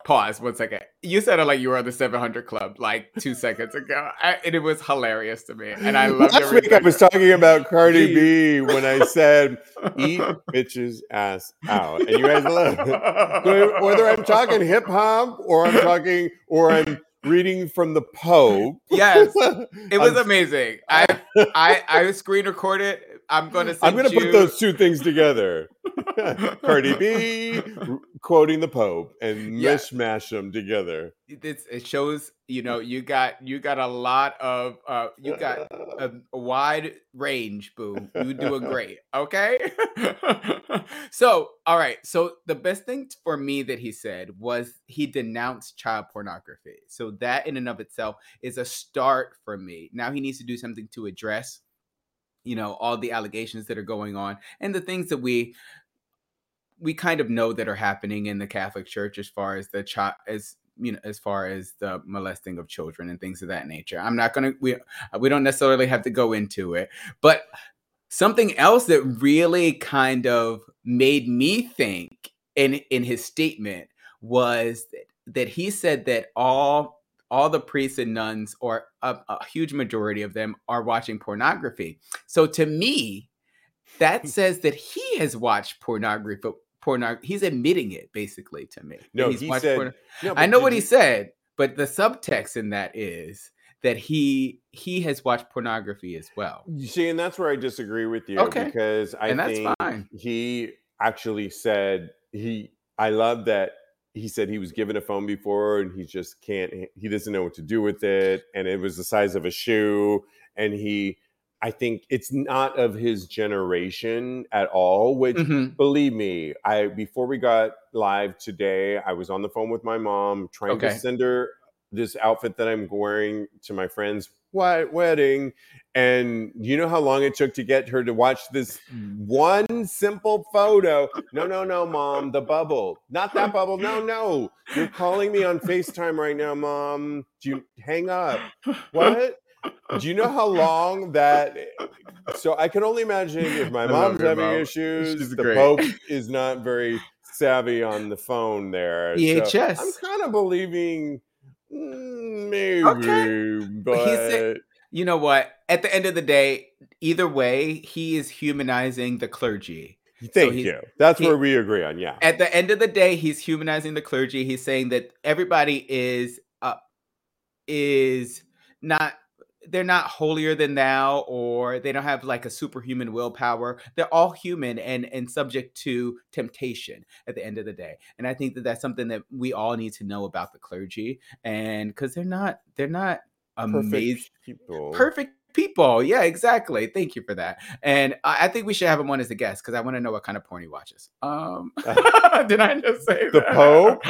pause one second. You said it like you were on the seven hundred Club like two seconds ago. I, and it was hilarious to me. And I loved it. Last week I was talking about Cardi B when I said, eat bitches' ass out. And you guys love it. So whether I'm talking hip hop or I'm talking or I'm reading from the Pope. Yes. It was I'm, amazing. I, I I screen recorded. I'm going to. I'm going to you... put those two things together. Cardi B quoting the Pope and yeah. mishmash them together. It's, it shows, you know, you got you got a lot of uh, you got a, a wide range. Boo, you do a great. Okay. So, all right. So the best thing for me that he said was he denounced child pornography. So that in and of itself is a start for me. Now he needs to do something to address, you know, all the allegations that are going on and the things that we we kind of know that are happening in the Catholic Church as far as the child, as you know, as far as the molesting of children and things of that nature. I'm not gonna we we don't necessarily have to go into it, but something else that really kind of made me think in in his statement was that he said that all. All the priests and nuns, or a, a huge majority of them, are watching pornography. So to me, that says that he has watched pornography. Pornography. He's admitting it, basically, to me. No, he's he watched said. Porn- no, I know what he, he said, but the subtext in that is that he he has watched pornography as well. You see, and that's where I disagree with you okay. because I and that's think fine. He actually said he. I love that. He said he was given a phone before and he just can't, he doesn't know what to do with it. And it was the size of a shoe. And he, I think it's not of his generation at all, which mm-hmm. believe me, I, before we got live today, I was on the phone with my mom trying okay. to send her this outfit that I'm wearing to my friend's white wedding. And you know how long it took to get her to watch this one simple photo? No, no, no, Mom, the bubble. Not that bubble. No, no. You're calling me on FaceTime right now, Mom. Do you hang up? What? Do you know how long that? So I can only imagine if my mom's having mom. issues, She's the great. Pope is not very savvy on the phone there. E H S. So I'm kind of believing... Maybe, okay. but he said, you know what? At the end of the day, either way, he is humanizing the clergy. Thank so you. That's he, where we agree on. Yeah. At the end of the day, he's humanizing the clergy. He's saying that everybody is uh, is not. They're not holier than thou, or they don't have like a superhuman willpower. They're all human and and subject to temptation at the end of the day. And I think that that's something that we all need to know about the clergy, and because they're not they're not amazing people. Perfect people. Yeah, exactly. Thank you for that. And I, I think we should have him on as a guest because I want to know what kind of porn he watches. Um, did I just say the that? Pope?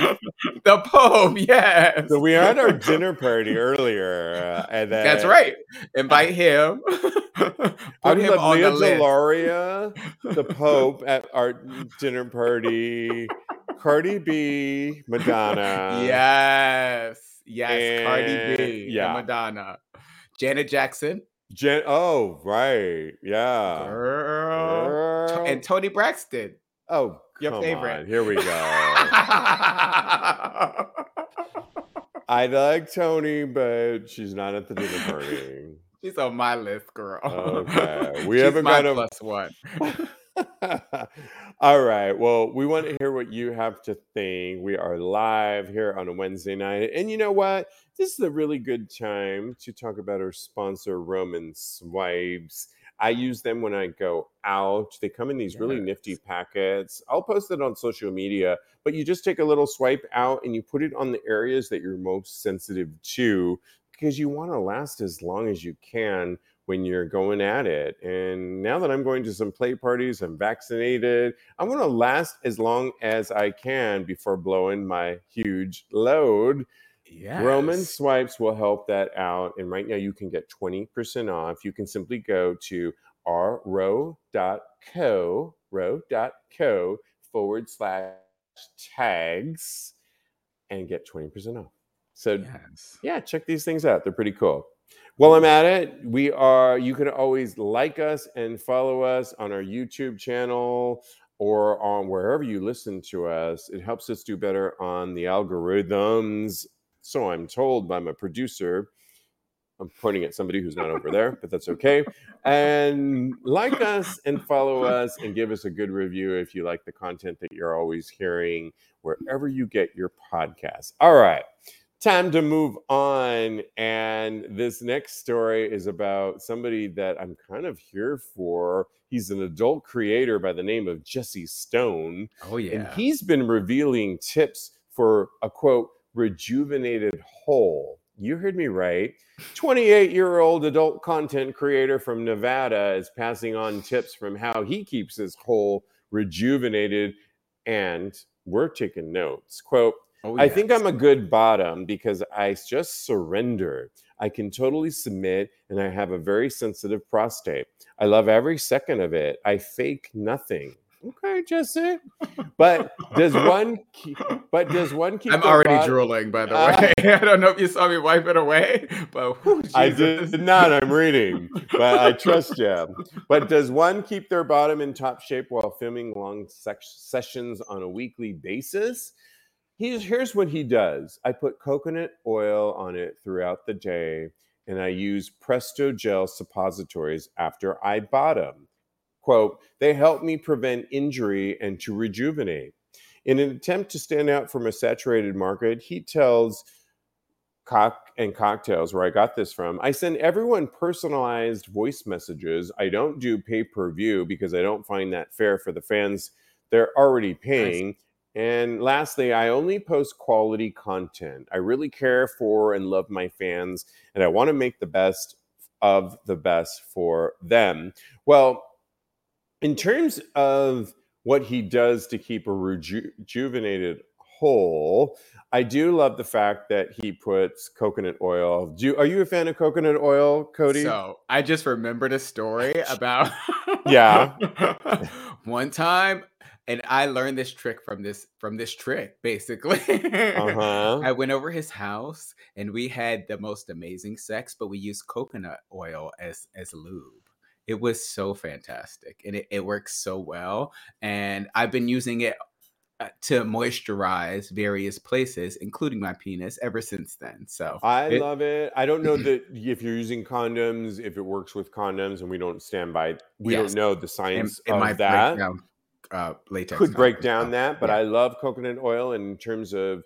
The Pope, yes. So we had our dinner party earlier. Uh, and then, that's right. Invite him. Put him on Lea the DeLaria, list. The Pope at our dinner party. Cardi B, Madonna. Yes. Yes, and, Cardi B, yeah. and Madonna. Janet Jackson. Jan- oh, right. Yeah. Girl. Girl. And Toni Braxton. Oh, your come favorite. On. Here we go. I like Toni, but she's not at the dinner party. She's on my list, girl. Okay. We she's haven't my got a plus one. All right. Well, we want to hear what you have to think. We are live here on a Wednesday night. And you know what? This is a really good time to talk about our sponsor, Roman Swipes. I use them when I go out. They come in these yes. really nifty packets. I'll post it on social media, but you just take a little swipe out and you put it on the areas that you're most sensitive to, because you want to last as long as you can when you're going at it. And now that I'm going to some play parties, I'm vaccinated, I want to last as long as I can before blowing my huge load. Yes. Roman Swipes will help that out. And right now you can get twenty percent off. You can simply go to ro dot co, ro dot co forward slash tags and get twenty percent off. So yes. yeah, check these things out. They're pretty cool. While I'm at it, we are, you can always like us and follow us on our YouTube channel or on wherever you listen to us. It helps us do better on the algorithms. So I'm told by my producer. I'm pointing at somebody who's not over there, but that's okay. And like us and follow us and give us a good review if you like the content that you're always hearing wherever you get your podcasts. All right. time to move on. And this next story is about somebody that I'm kind of here for. He's an adult creator by the name of Jesse Stone. Oh, yeah. And he's been revealing tips for a, quote, rejuvenated hole. You heard me right. twenty-eight-year-old adult content creator from Nevada is passing on tips from how he keeps his hole rejuvenated. And we're taking notes. Quote, oh, yes. I think I'm a good bottom because I just surrender. I can totally submit, and I have a very sensitive prostate. I love every second of it. I fake nothing. Okay, Jesse. But does one keep, but does one keep I'm already bottom? drooling, by the uh, way. I don't know if you saw me wipe it away, but whew, I did not. I'm reading, but I trust you. But does one keep their bottom in top shape while filming long sex- sessions on a weekly basis? He's, here's what he does. I put coconut oil on it throughout the day, and I use Presto Gel suppositories after I bottom. Quote, they help me prevent injury and to rejuvenate. In an attempt to stand out from a saturated market, he tells Cock and Cocktails, where I got this from, I send everyone personalized voice messages. I don't do pay-per-view because I don't find that fair for the fans they're already paying. Nice. And lastly, I only post quality content. I really care for and love my fans, and I want to make the best of the best for them. Well, in terms of what he does to keep a reju- rejuvenated hole, I do love the fact that he puts coconut oil. Do you, are you a fan of coconut oil, Cody? So I just remembered a story about yeah, one time, and I learned this trick from this from this trick basically. uh-huh. I went over his house, and we had the most amazing sex, but we used coconut oil as as lube. It was so fantastic, and it, it works so well. And I've been using it to moisturize various places, including my penis, ever since then. So I it, love it. I don't know that if you're using condoms, if it works with condoms, and we don't stand by, we yes. don't know the science and, and of that. Breakdown, uh, latex could break down stuff. that, but yeah. I love coconut oil. And in terms of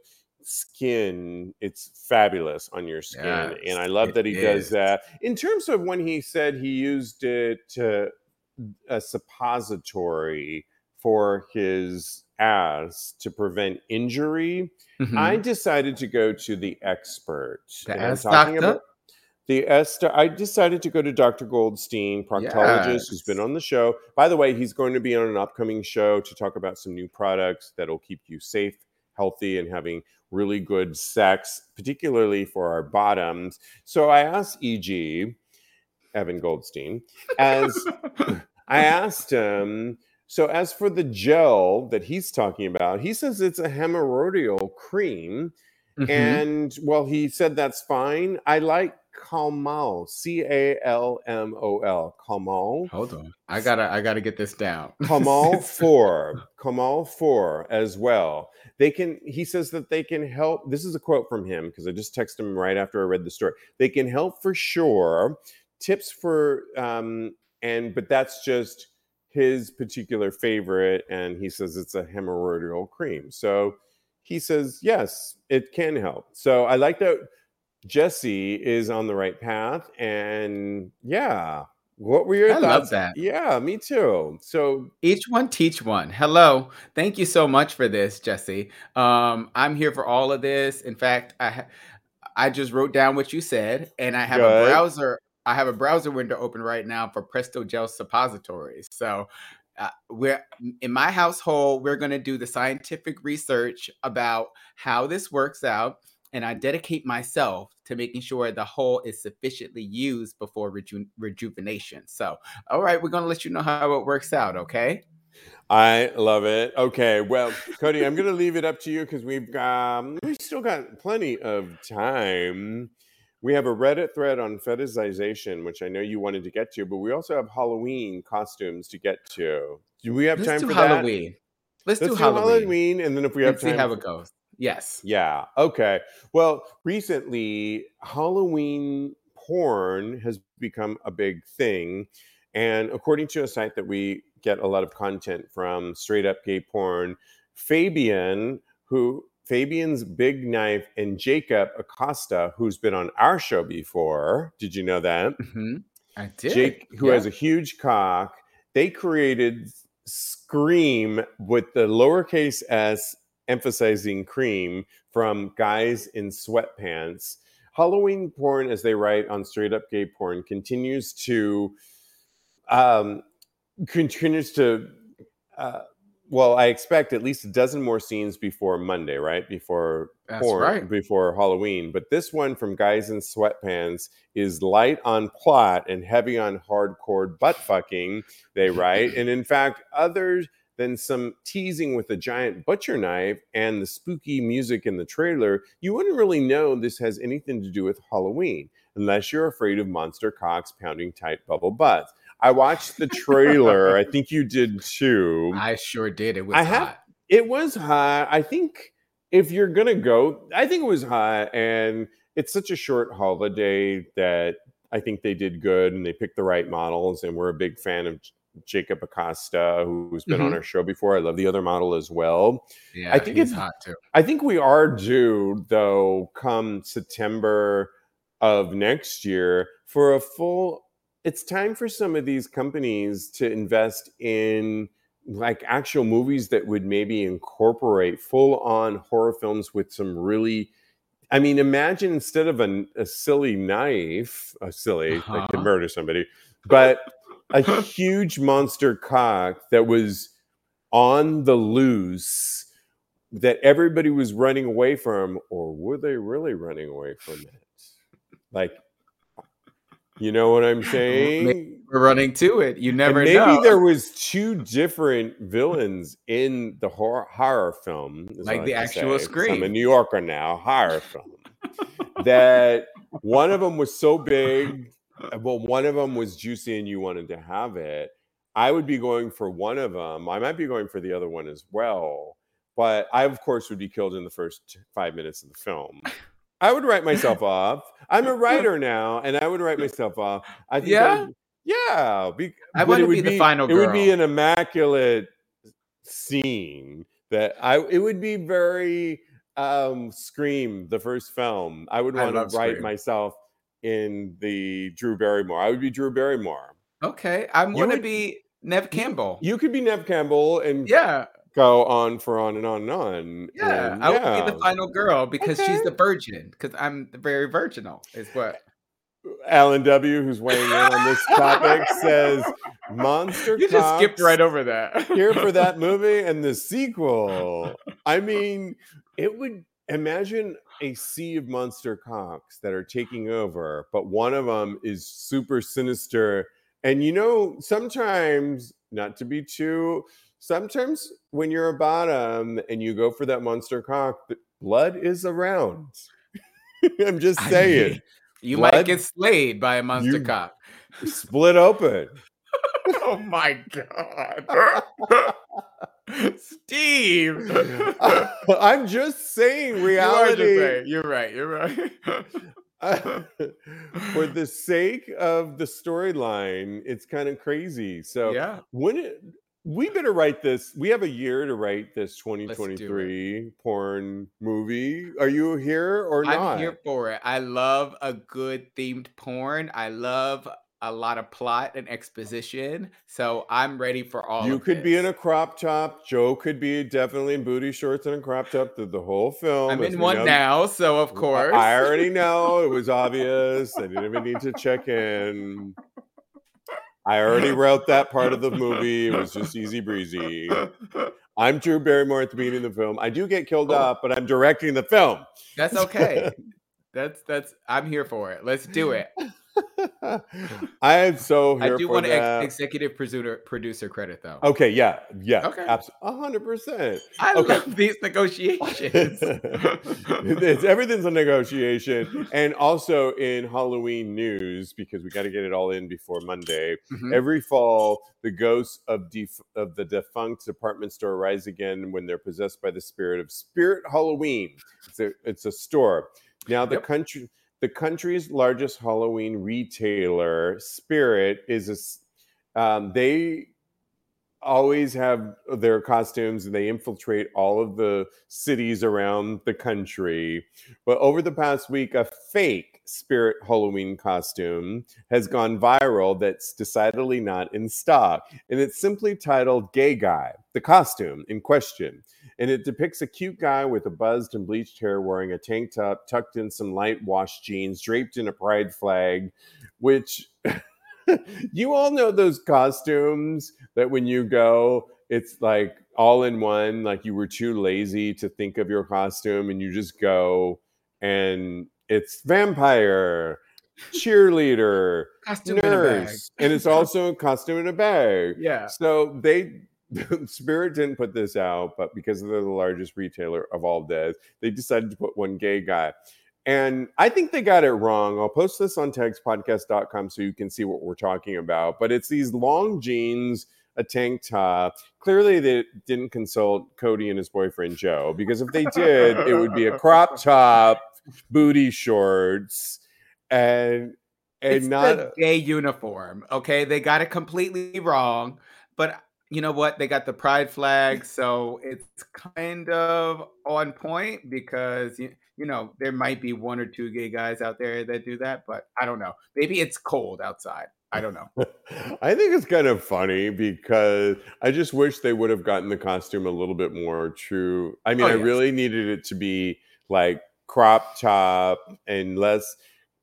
skin, it's fabulous on your skin. Yes, and I love that he is. does that. In terms of when he said he used it to a suppository for his ass to prevent injury, mm-hmm. I decided to go to the expert. The ass doctor? About the ass, I decided to go to Doctor Goldstein, proctologist, yes. who's been on the show. By the way, he's going to be on an upcoming show to talk about some new products that'll keep you safe, healthy, and having really good sex, particularly for our bottoms. So I asked E G, Evan Goldstein, as I asked him, so as for the gel that he's talking about, he says it's a hemorrhoidal cream. Mm-hmm. And well, he said that's fine. I like Calmol, C A L M O L, Calmol. Hold on, I gotta, I gotta get this down. Calmol four, Calmol four as well. They can, he says that they can help. This is a quote from him because I just texted him right after I read the story. They can help for sure. Tips for, um, and but that's just his particular favorite, and he says it's a hemorrhoidal cream. So he says yes, it can help. So I like that. Jesse is on the right path, and yeah, what were your I thoughts? I love that. Yeah, me too. So each one teach one. Hello, thank you so much for this, Jesse. Um, I'm here for all of this. In fact, I ha- I just wrote down what you said, and I have Good. a browser. I have a browser window open right now for Presto Gel suppositories. So. Uh, we're in my household. We're going to do the scientific research about how this works out. And I dedicate myself to making sure the hole is sufficiently used before reju- rejuvenation. So, all right, we're going to let you know how it works out, okay? I love it. Okay, well, Cody, I'm going to leave it up to you because we've um, we still got plenty of time. We have a Reddit thread on fetishization, which I know you wanted to get to, but we also have Halloween costumes to get to. Do we have Let's time do for Halloween. that? Let's, Let's do Halloween. Let's do Halloween, and then if we have Let's time. Let's see how it goes. Yes. Yeah. Okay. Well, recently, Halloween porn has become a big thing. And according to a site that we get a lot of content from, Straight Up Gay Porn, Fabian, who Fabian's Big Knife, and Jacob Acosta, who's been on our show before. Did you know that? Mm-hmm. I did. Jake, who yeah. has a huge cock, they created Scream with the lowercase s emphasizing cream from Guys in Sweatpants. Halloween porn, as they write on Straight Up Gay Porn, continues to um, continues to. Uh, Well, I expect at least a dozen more scenes before Monday, right? Before That's porn, right. Before Halloween. But this one from Guys in Sweatpants is light on plot and heavy on hardcore butt fucking, they write. And in fact, other than some teasing with a giant butcher knife and the spooky music in the trailer, you wouldn't really know this has anything to do with Halloween unless you're afraid of monster cocks pounding tight bubble butts. I watched the trailer. I think you did too. I sure did. It was I hot. Have, it was hot. I think if you're going to go, I think it was hot. And it's such a short holiday that I think they did good and they picked the right models. And we're a big fan of Jacob Acosta, who's been mm-hmm. on our show before. I love the other model as well. Yeah, I think it's hot too. I think we are due, though, come September of next year for a full. It's time for some of these companies to invest in like actual movies that would maybe incorporate full on horror films with some really, I mean, imagine instead of a, a silly knife, a silly uh-huh. that could murder somebody, but a huge monster cock that was on the loose that everybody was running away from, or were they really running away from it? Like, you know what I'm saying? Maybe we're running to it. You never maybe know. Maybe there was two different villains in the horror, horror film. Like the actual Scream. I'm a New Yorker now. Horror film. That one of them was so big. Well, one of them was juicy and you wanted to have it. I would be going for one of them. I might be going for the other one as well. But I, of course, would be killed in the first five minutes of the film. I would write myself off. I'm a writer now, and I would write myself off. I think yeah, would, yeah. Be, I want to be the final girl. It would be an immaculate scene that I. It would be very um, Scream, the first film. I would want I to write Scream. Myself in the Drew Barrymore. I would be Drew Barrymore. Okay, I want to be Nev Campbell. You could be Nev Campbell, and yeah. Go on for on and on and on. Yeah, and, yeah. I would be the final girl because okay. she's the virgin. Because I'm very virginal, is what Alan W., who's weighing in on this topic, says. Monster. You just skipped right over that. Here for that movie and the sequel. I mean, it would imagine a sea of monster cocks that are taking over, but one of them is super sinister. And you know, sometimes not to be too. Sometimes when you're a bottom and you go for that monster cock, blood is around. I'm just saying. I mean, you blood, might get slayed by a monster cock. Split open. Oh, my God. Steve. uh, I'm just saying reality. You are just, you're right. You're right. Uh, for the sake of the storyline, it's kind of crazy. So yeah. when it... We better write this. We have a year to write this twenty twenty-three porn movie. Are you here or not? I'm here for it. I love a good themed porn. I love a lot of plot and exposition. So I'm ready for all of this. You could be in a crop top. Joe could be definitely in booty shorts and a crop top through the whole film. I'm in one now, so of course. I already know. It was obvious. I didn't even need to check in. I already wrote that part of the movie. It was just easy breezy. I'm Drew Barrymore at the beginning of the film. I do get killed oh. off, but I'm directing the film. That's okay. that's that's. I'm here for it. Let's do it. I am so here for that. I do want to ex- executive producer, producer credit, though. Okay, yeah, yeah. Okay. Absolutely. one hundred percent. I okay. love these negotiations. it's, everything's a negotiation. And also in Halloween news, because we got to get it all in before Monday, mm-hmm. every fall, the ghosts of, def- of the defunct department store rise again when they're possessed by the spirit of Spirit Halloween. It's a, it's a store. Now, the yep. country... The country's largest Halloween retailer, Spirit, is a, um, they always have their costumes, and they infiltrate all of the cities around the country. But over the past week, a fake Spirit Halloween costume has gone viral that's decidedly not in stock. And it's simply titled Gay Guy, the costume in question. And it depicts a cute guy with a buzzed and bleached hair wearing a tank top, tucked in some light wash jeans, draped in a pride flag, which... You all know those costumes that when you go, it's like all in one, like you were too lazy to think of your costume and you just go, and it's vampire, cheerleader, costume nurse, and it's also a costume in a bag. Yeah. So they, Spirit didn't put this out, but because they're the largest retailer of all this, they decided to put one Gay Guy. And I think they got it wrong. I'll post this on tags podcast dot com so you can see what we're talking about. But it's these long jeans, a tank top. Clearly, they didn't consult Cody and his boyfriend, Joe, because if they did, it would be a crop top, booty shorts, and, and it's not the gay uniform. Okay, they got it completely wrong. But you know what? They got the pride flag. So it's kind of on point because... You, You know, there might be one or two gay guys out there that do that, but I don't know. Maybe it's cold outside. I don't know. I think it's kind of funny because I just wish they would have gotten the costume a little bit more true. I mean, oh, yes. I really needed it to be like crop top and less.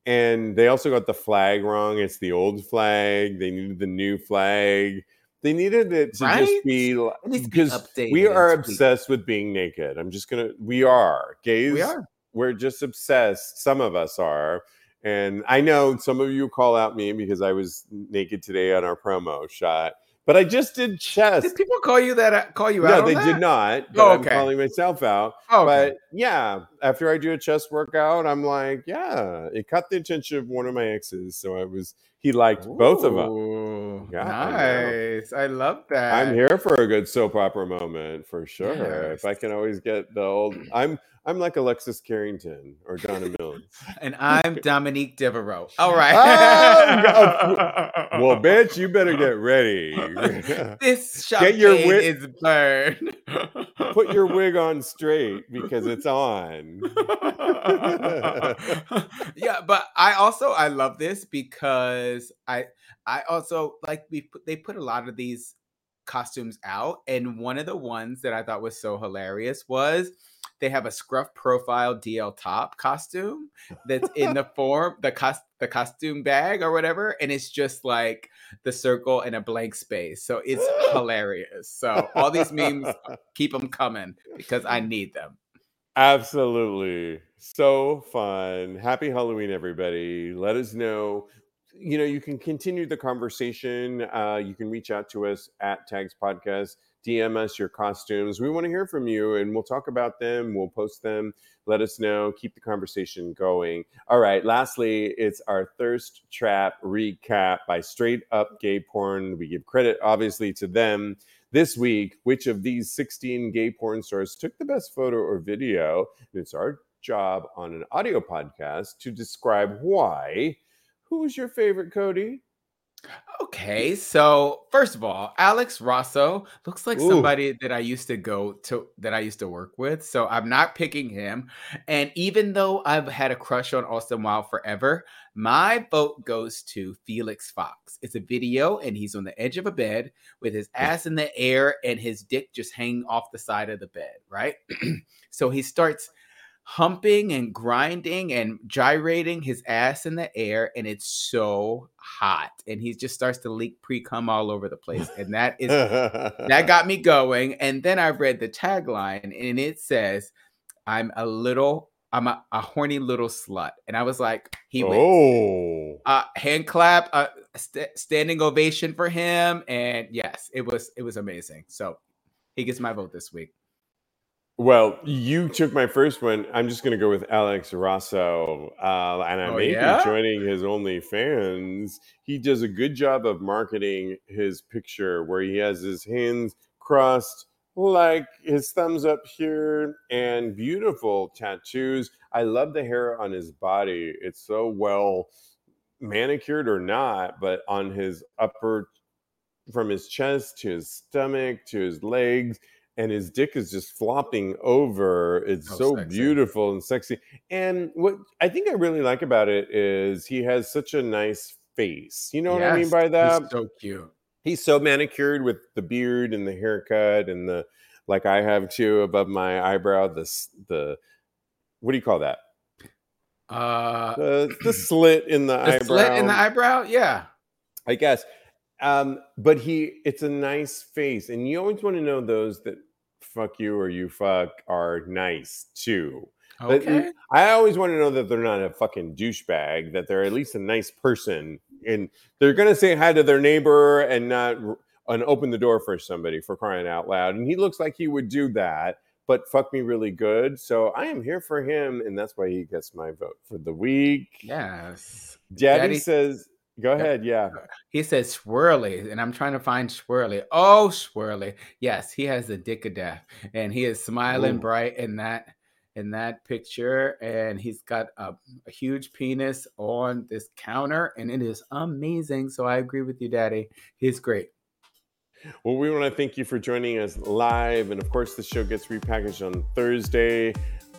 And they also got the flag wrong. It's the old flag. They needed the new flag. They needed it to right? just be like, because we are obsessed with being naked. I'm just going to, we are. Gays. We are. We're just obsessed. Some of us are. And I know some of you call out me because I was naked today on our promo shot. But I just did chest. Did people call you that? Call you out? No, they that? did not. But oh, okay. I'm calling myself out. Oh, okay. But yeah, after I do a chest workout, I'm like, yeah, it caught the attention of one of my exes. So I was, he liked Ooh, both of them. Yeah, nice. I, I love that. I'm here for a good soap opera moment for sure. Yes. If I can always get the old, I'm, I'm like Alexis Carrington or Donna Mills. And I'm Dominique Devereaux. All right. Oh, well, bitch, you better get ready. This shot is burned. Put your wig on straight because it's on. Yeah, but I also, I love this because I, I also, like, we put, they put a lot of these costumes out. And one of the ones that I thought was so hilarious was... They have a scruff profile D L top costume that's in the form, the cost, the costume bag or whatever. And it's just like the circle and a blank space. So it's hilarious. So all these memes, keep them coming because I need them. Absolutely. So fun. Happy Halloween, everybody. Let us know. You know, you can continue the conversation. Uh, you can reach out to us at Tags Podcast. D M us your costumes. We want to hear from you, and we'll talk about them. We'll post them. Let us know. Keep the conversation going. All right. Lastly, it's our Thirst Trap recap by Straight Up Gay Porn. We give credit, obviously, to them. This week, which of these sixteen gay porn stars took the best photo or video? And it's our job on an audio podcast to describe why. Who was your favorite, Cody? Okay, so first of all, Alex Rosso looks like Ooh. somebody that I used to go to, that I used to work with. So I'm not picking him. And even though I've had a crush on Austin Wilde forever, my vote goes to Felix Fox. It's a video, and he's on the edge of a bed with his ass in the air and his dick just hanging off the side of the bed, right? So he starts humping and grinding and gyrating his ass in the air, and it's so hot, and he just starts to leak pre-cum all over the place, and that is that got me going. And then I read the tagline, and it says, i'm a little i'm a, a horny little slut, and I was like, he wins. Oh, uh hand clap, uh st- standing ovation for him. And yes, it was it was amazing. So he gets my vote this week. Well, you took my first one. I'm just going to go with Alex Rosso, uh, and I oh, may yeah? be joining his OnlyFans. He does a good job of marketing his picture where he has his hands crossed, like his thumbs up here, and beautiful tattoos. I love the hair on his body. It's so well manicured or not, but on his upper from his chest to his stomach to his legs, and his dick is just flopping over. It's oh, so sexy. Beautiful and sexy. And what I think I really like about it is he has such a nice face. You know yes, what I mean by that? He's so cute. He's so manicured with the beard and the haircut and the, like I have too, above my eyebrow, the, the what do you call that? Uh, the, the slit in the, the eyebrow. The slit in the eyebrow? Yeah. I guess. Um, but he, it's a nice face. And you always want to know those that fuck you or you fuck are nice too. Okay. But I always want to know that they're not a fucking douchebag, that they're at least a nice person. And they're going to say hi to their neighbor and not and open the door for somebody, for crying out loud. And he looks like he would do that, but fuck me really good. So I am here for him. And that's why he gets my vote for the week. Yes. Daddy, Daddy- says... Go ahead, yeah. He said swirly, and I'm trying to find swirly. Oh, swirly. Yes, he has the dick of death, and he is smiling Ooh. bright in that in that picture, and he's got a, a huge penis on this counter, and it is amazing. So I agree with you, Daddy. He's great. Well, we want to thank you for joining us live, and of course, the show gets repackaged on Thursday.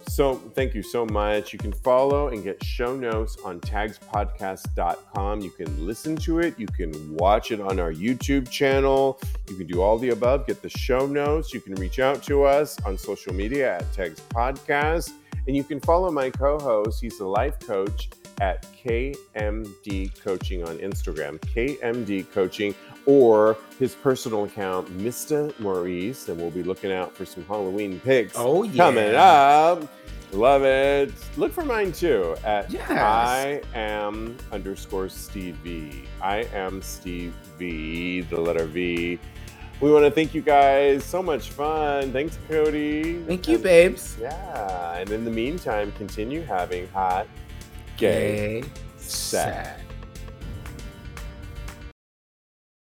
So thank you so much. You can follow and get show notes on tags podcast dot com. You can listen to it. You can watch it on our YouTube channel. You can do all the above. Get the show notes. You can reach out to us on social media at Tags Podcast. And you can follow my co-host. He's a life coach at K M D Coaching on Instagram. K M D Coaching, or his personal account, Mister Maurice. And we'll be looking out for some Halloween pics oh, yeah. coming up. Love it. Look for mine too at yes. I am underscore Stevie. I am Stevie, the letter V. We want to thank you guys. So much fun. Thanks, Cody. Thank you, and, babes. Yeah. And in the meantime, continue having hot gay sex.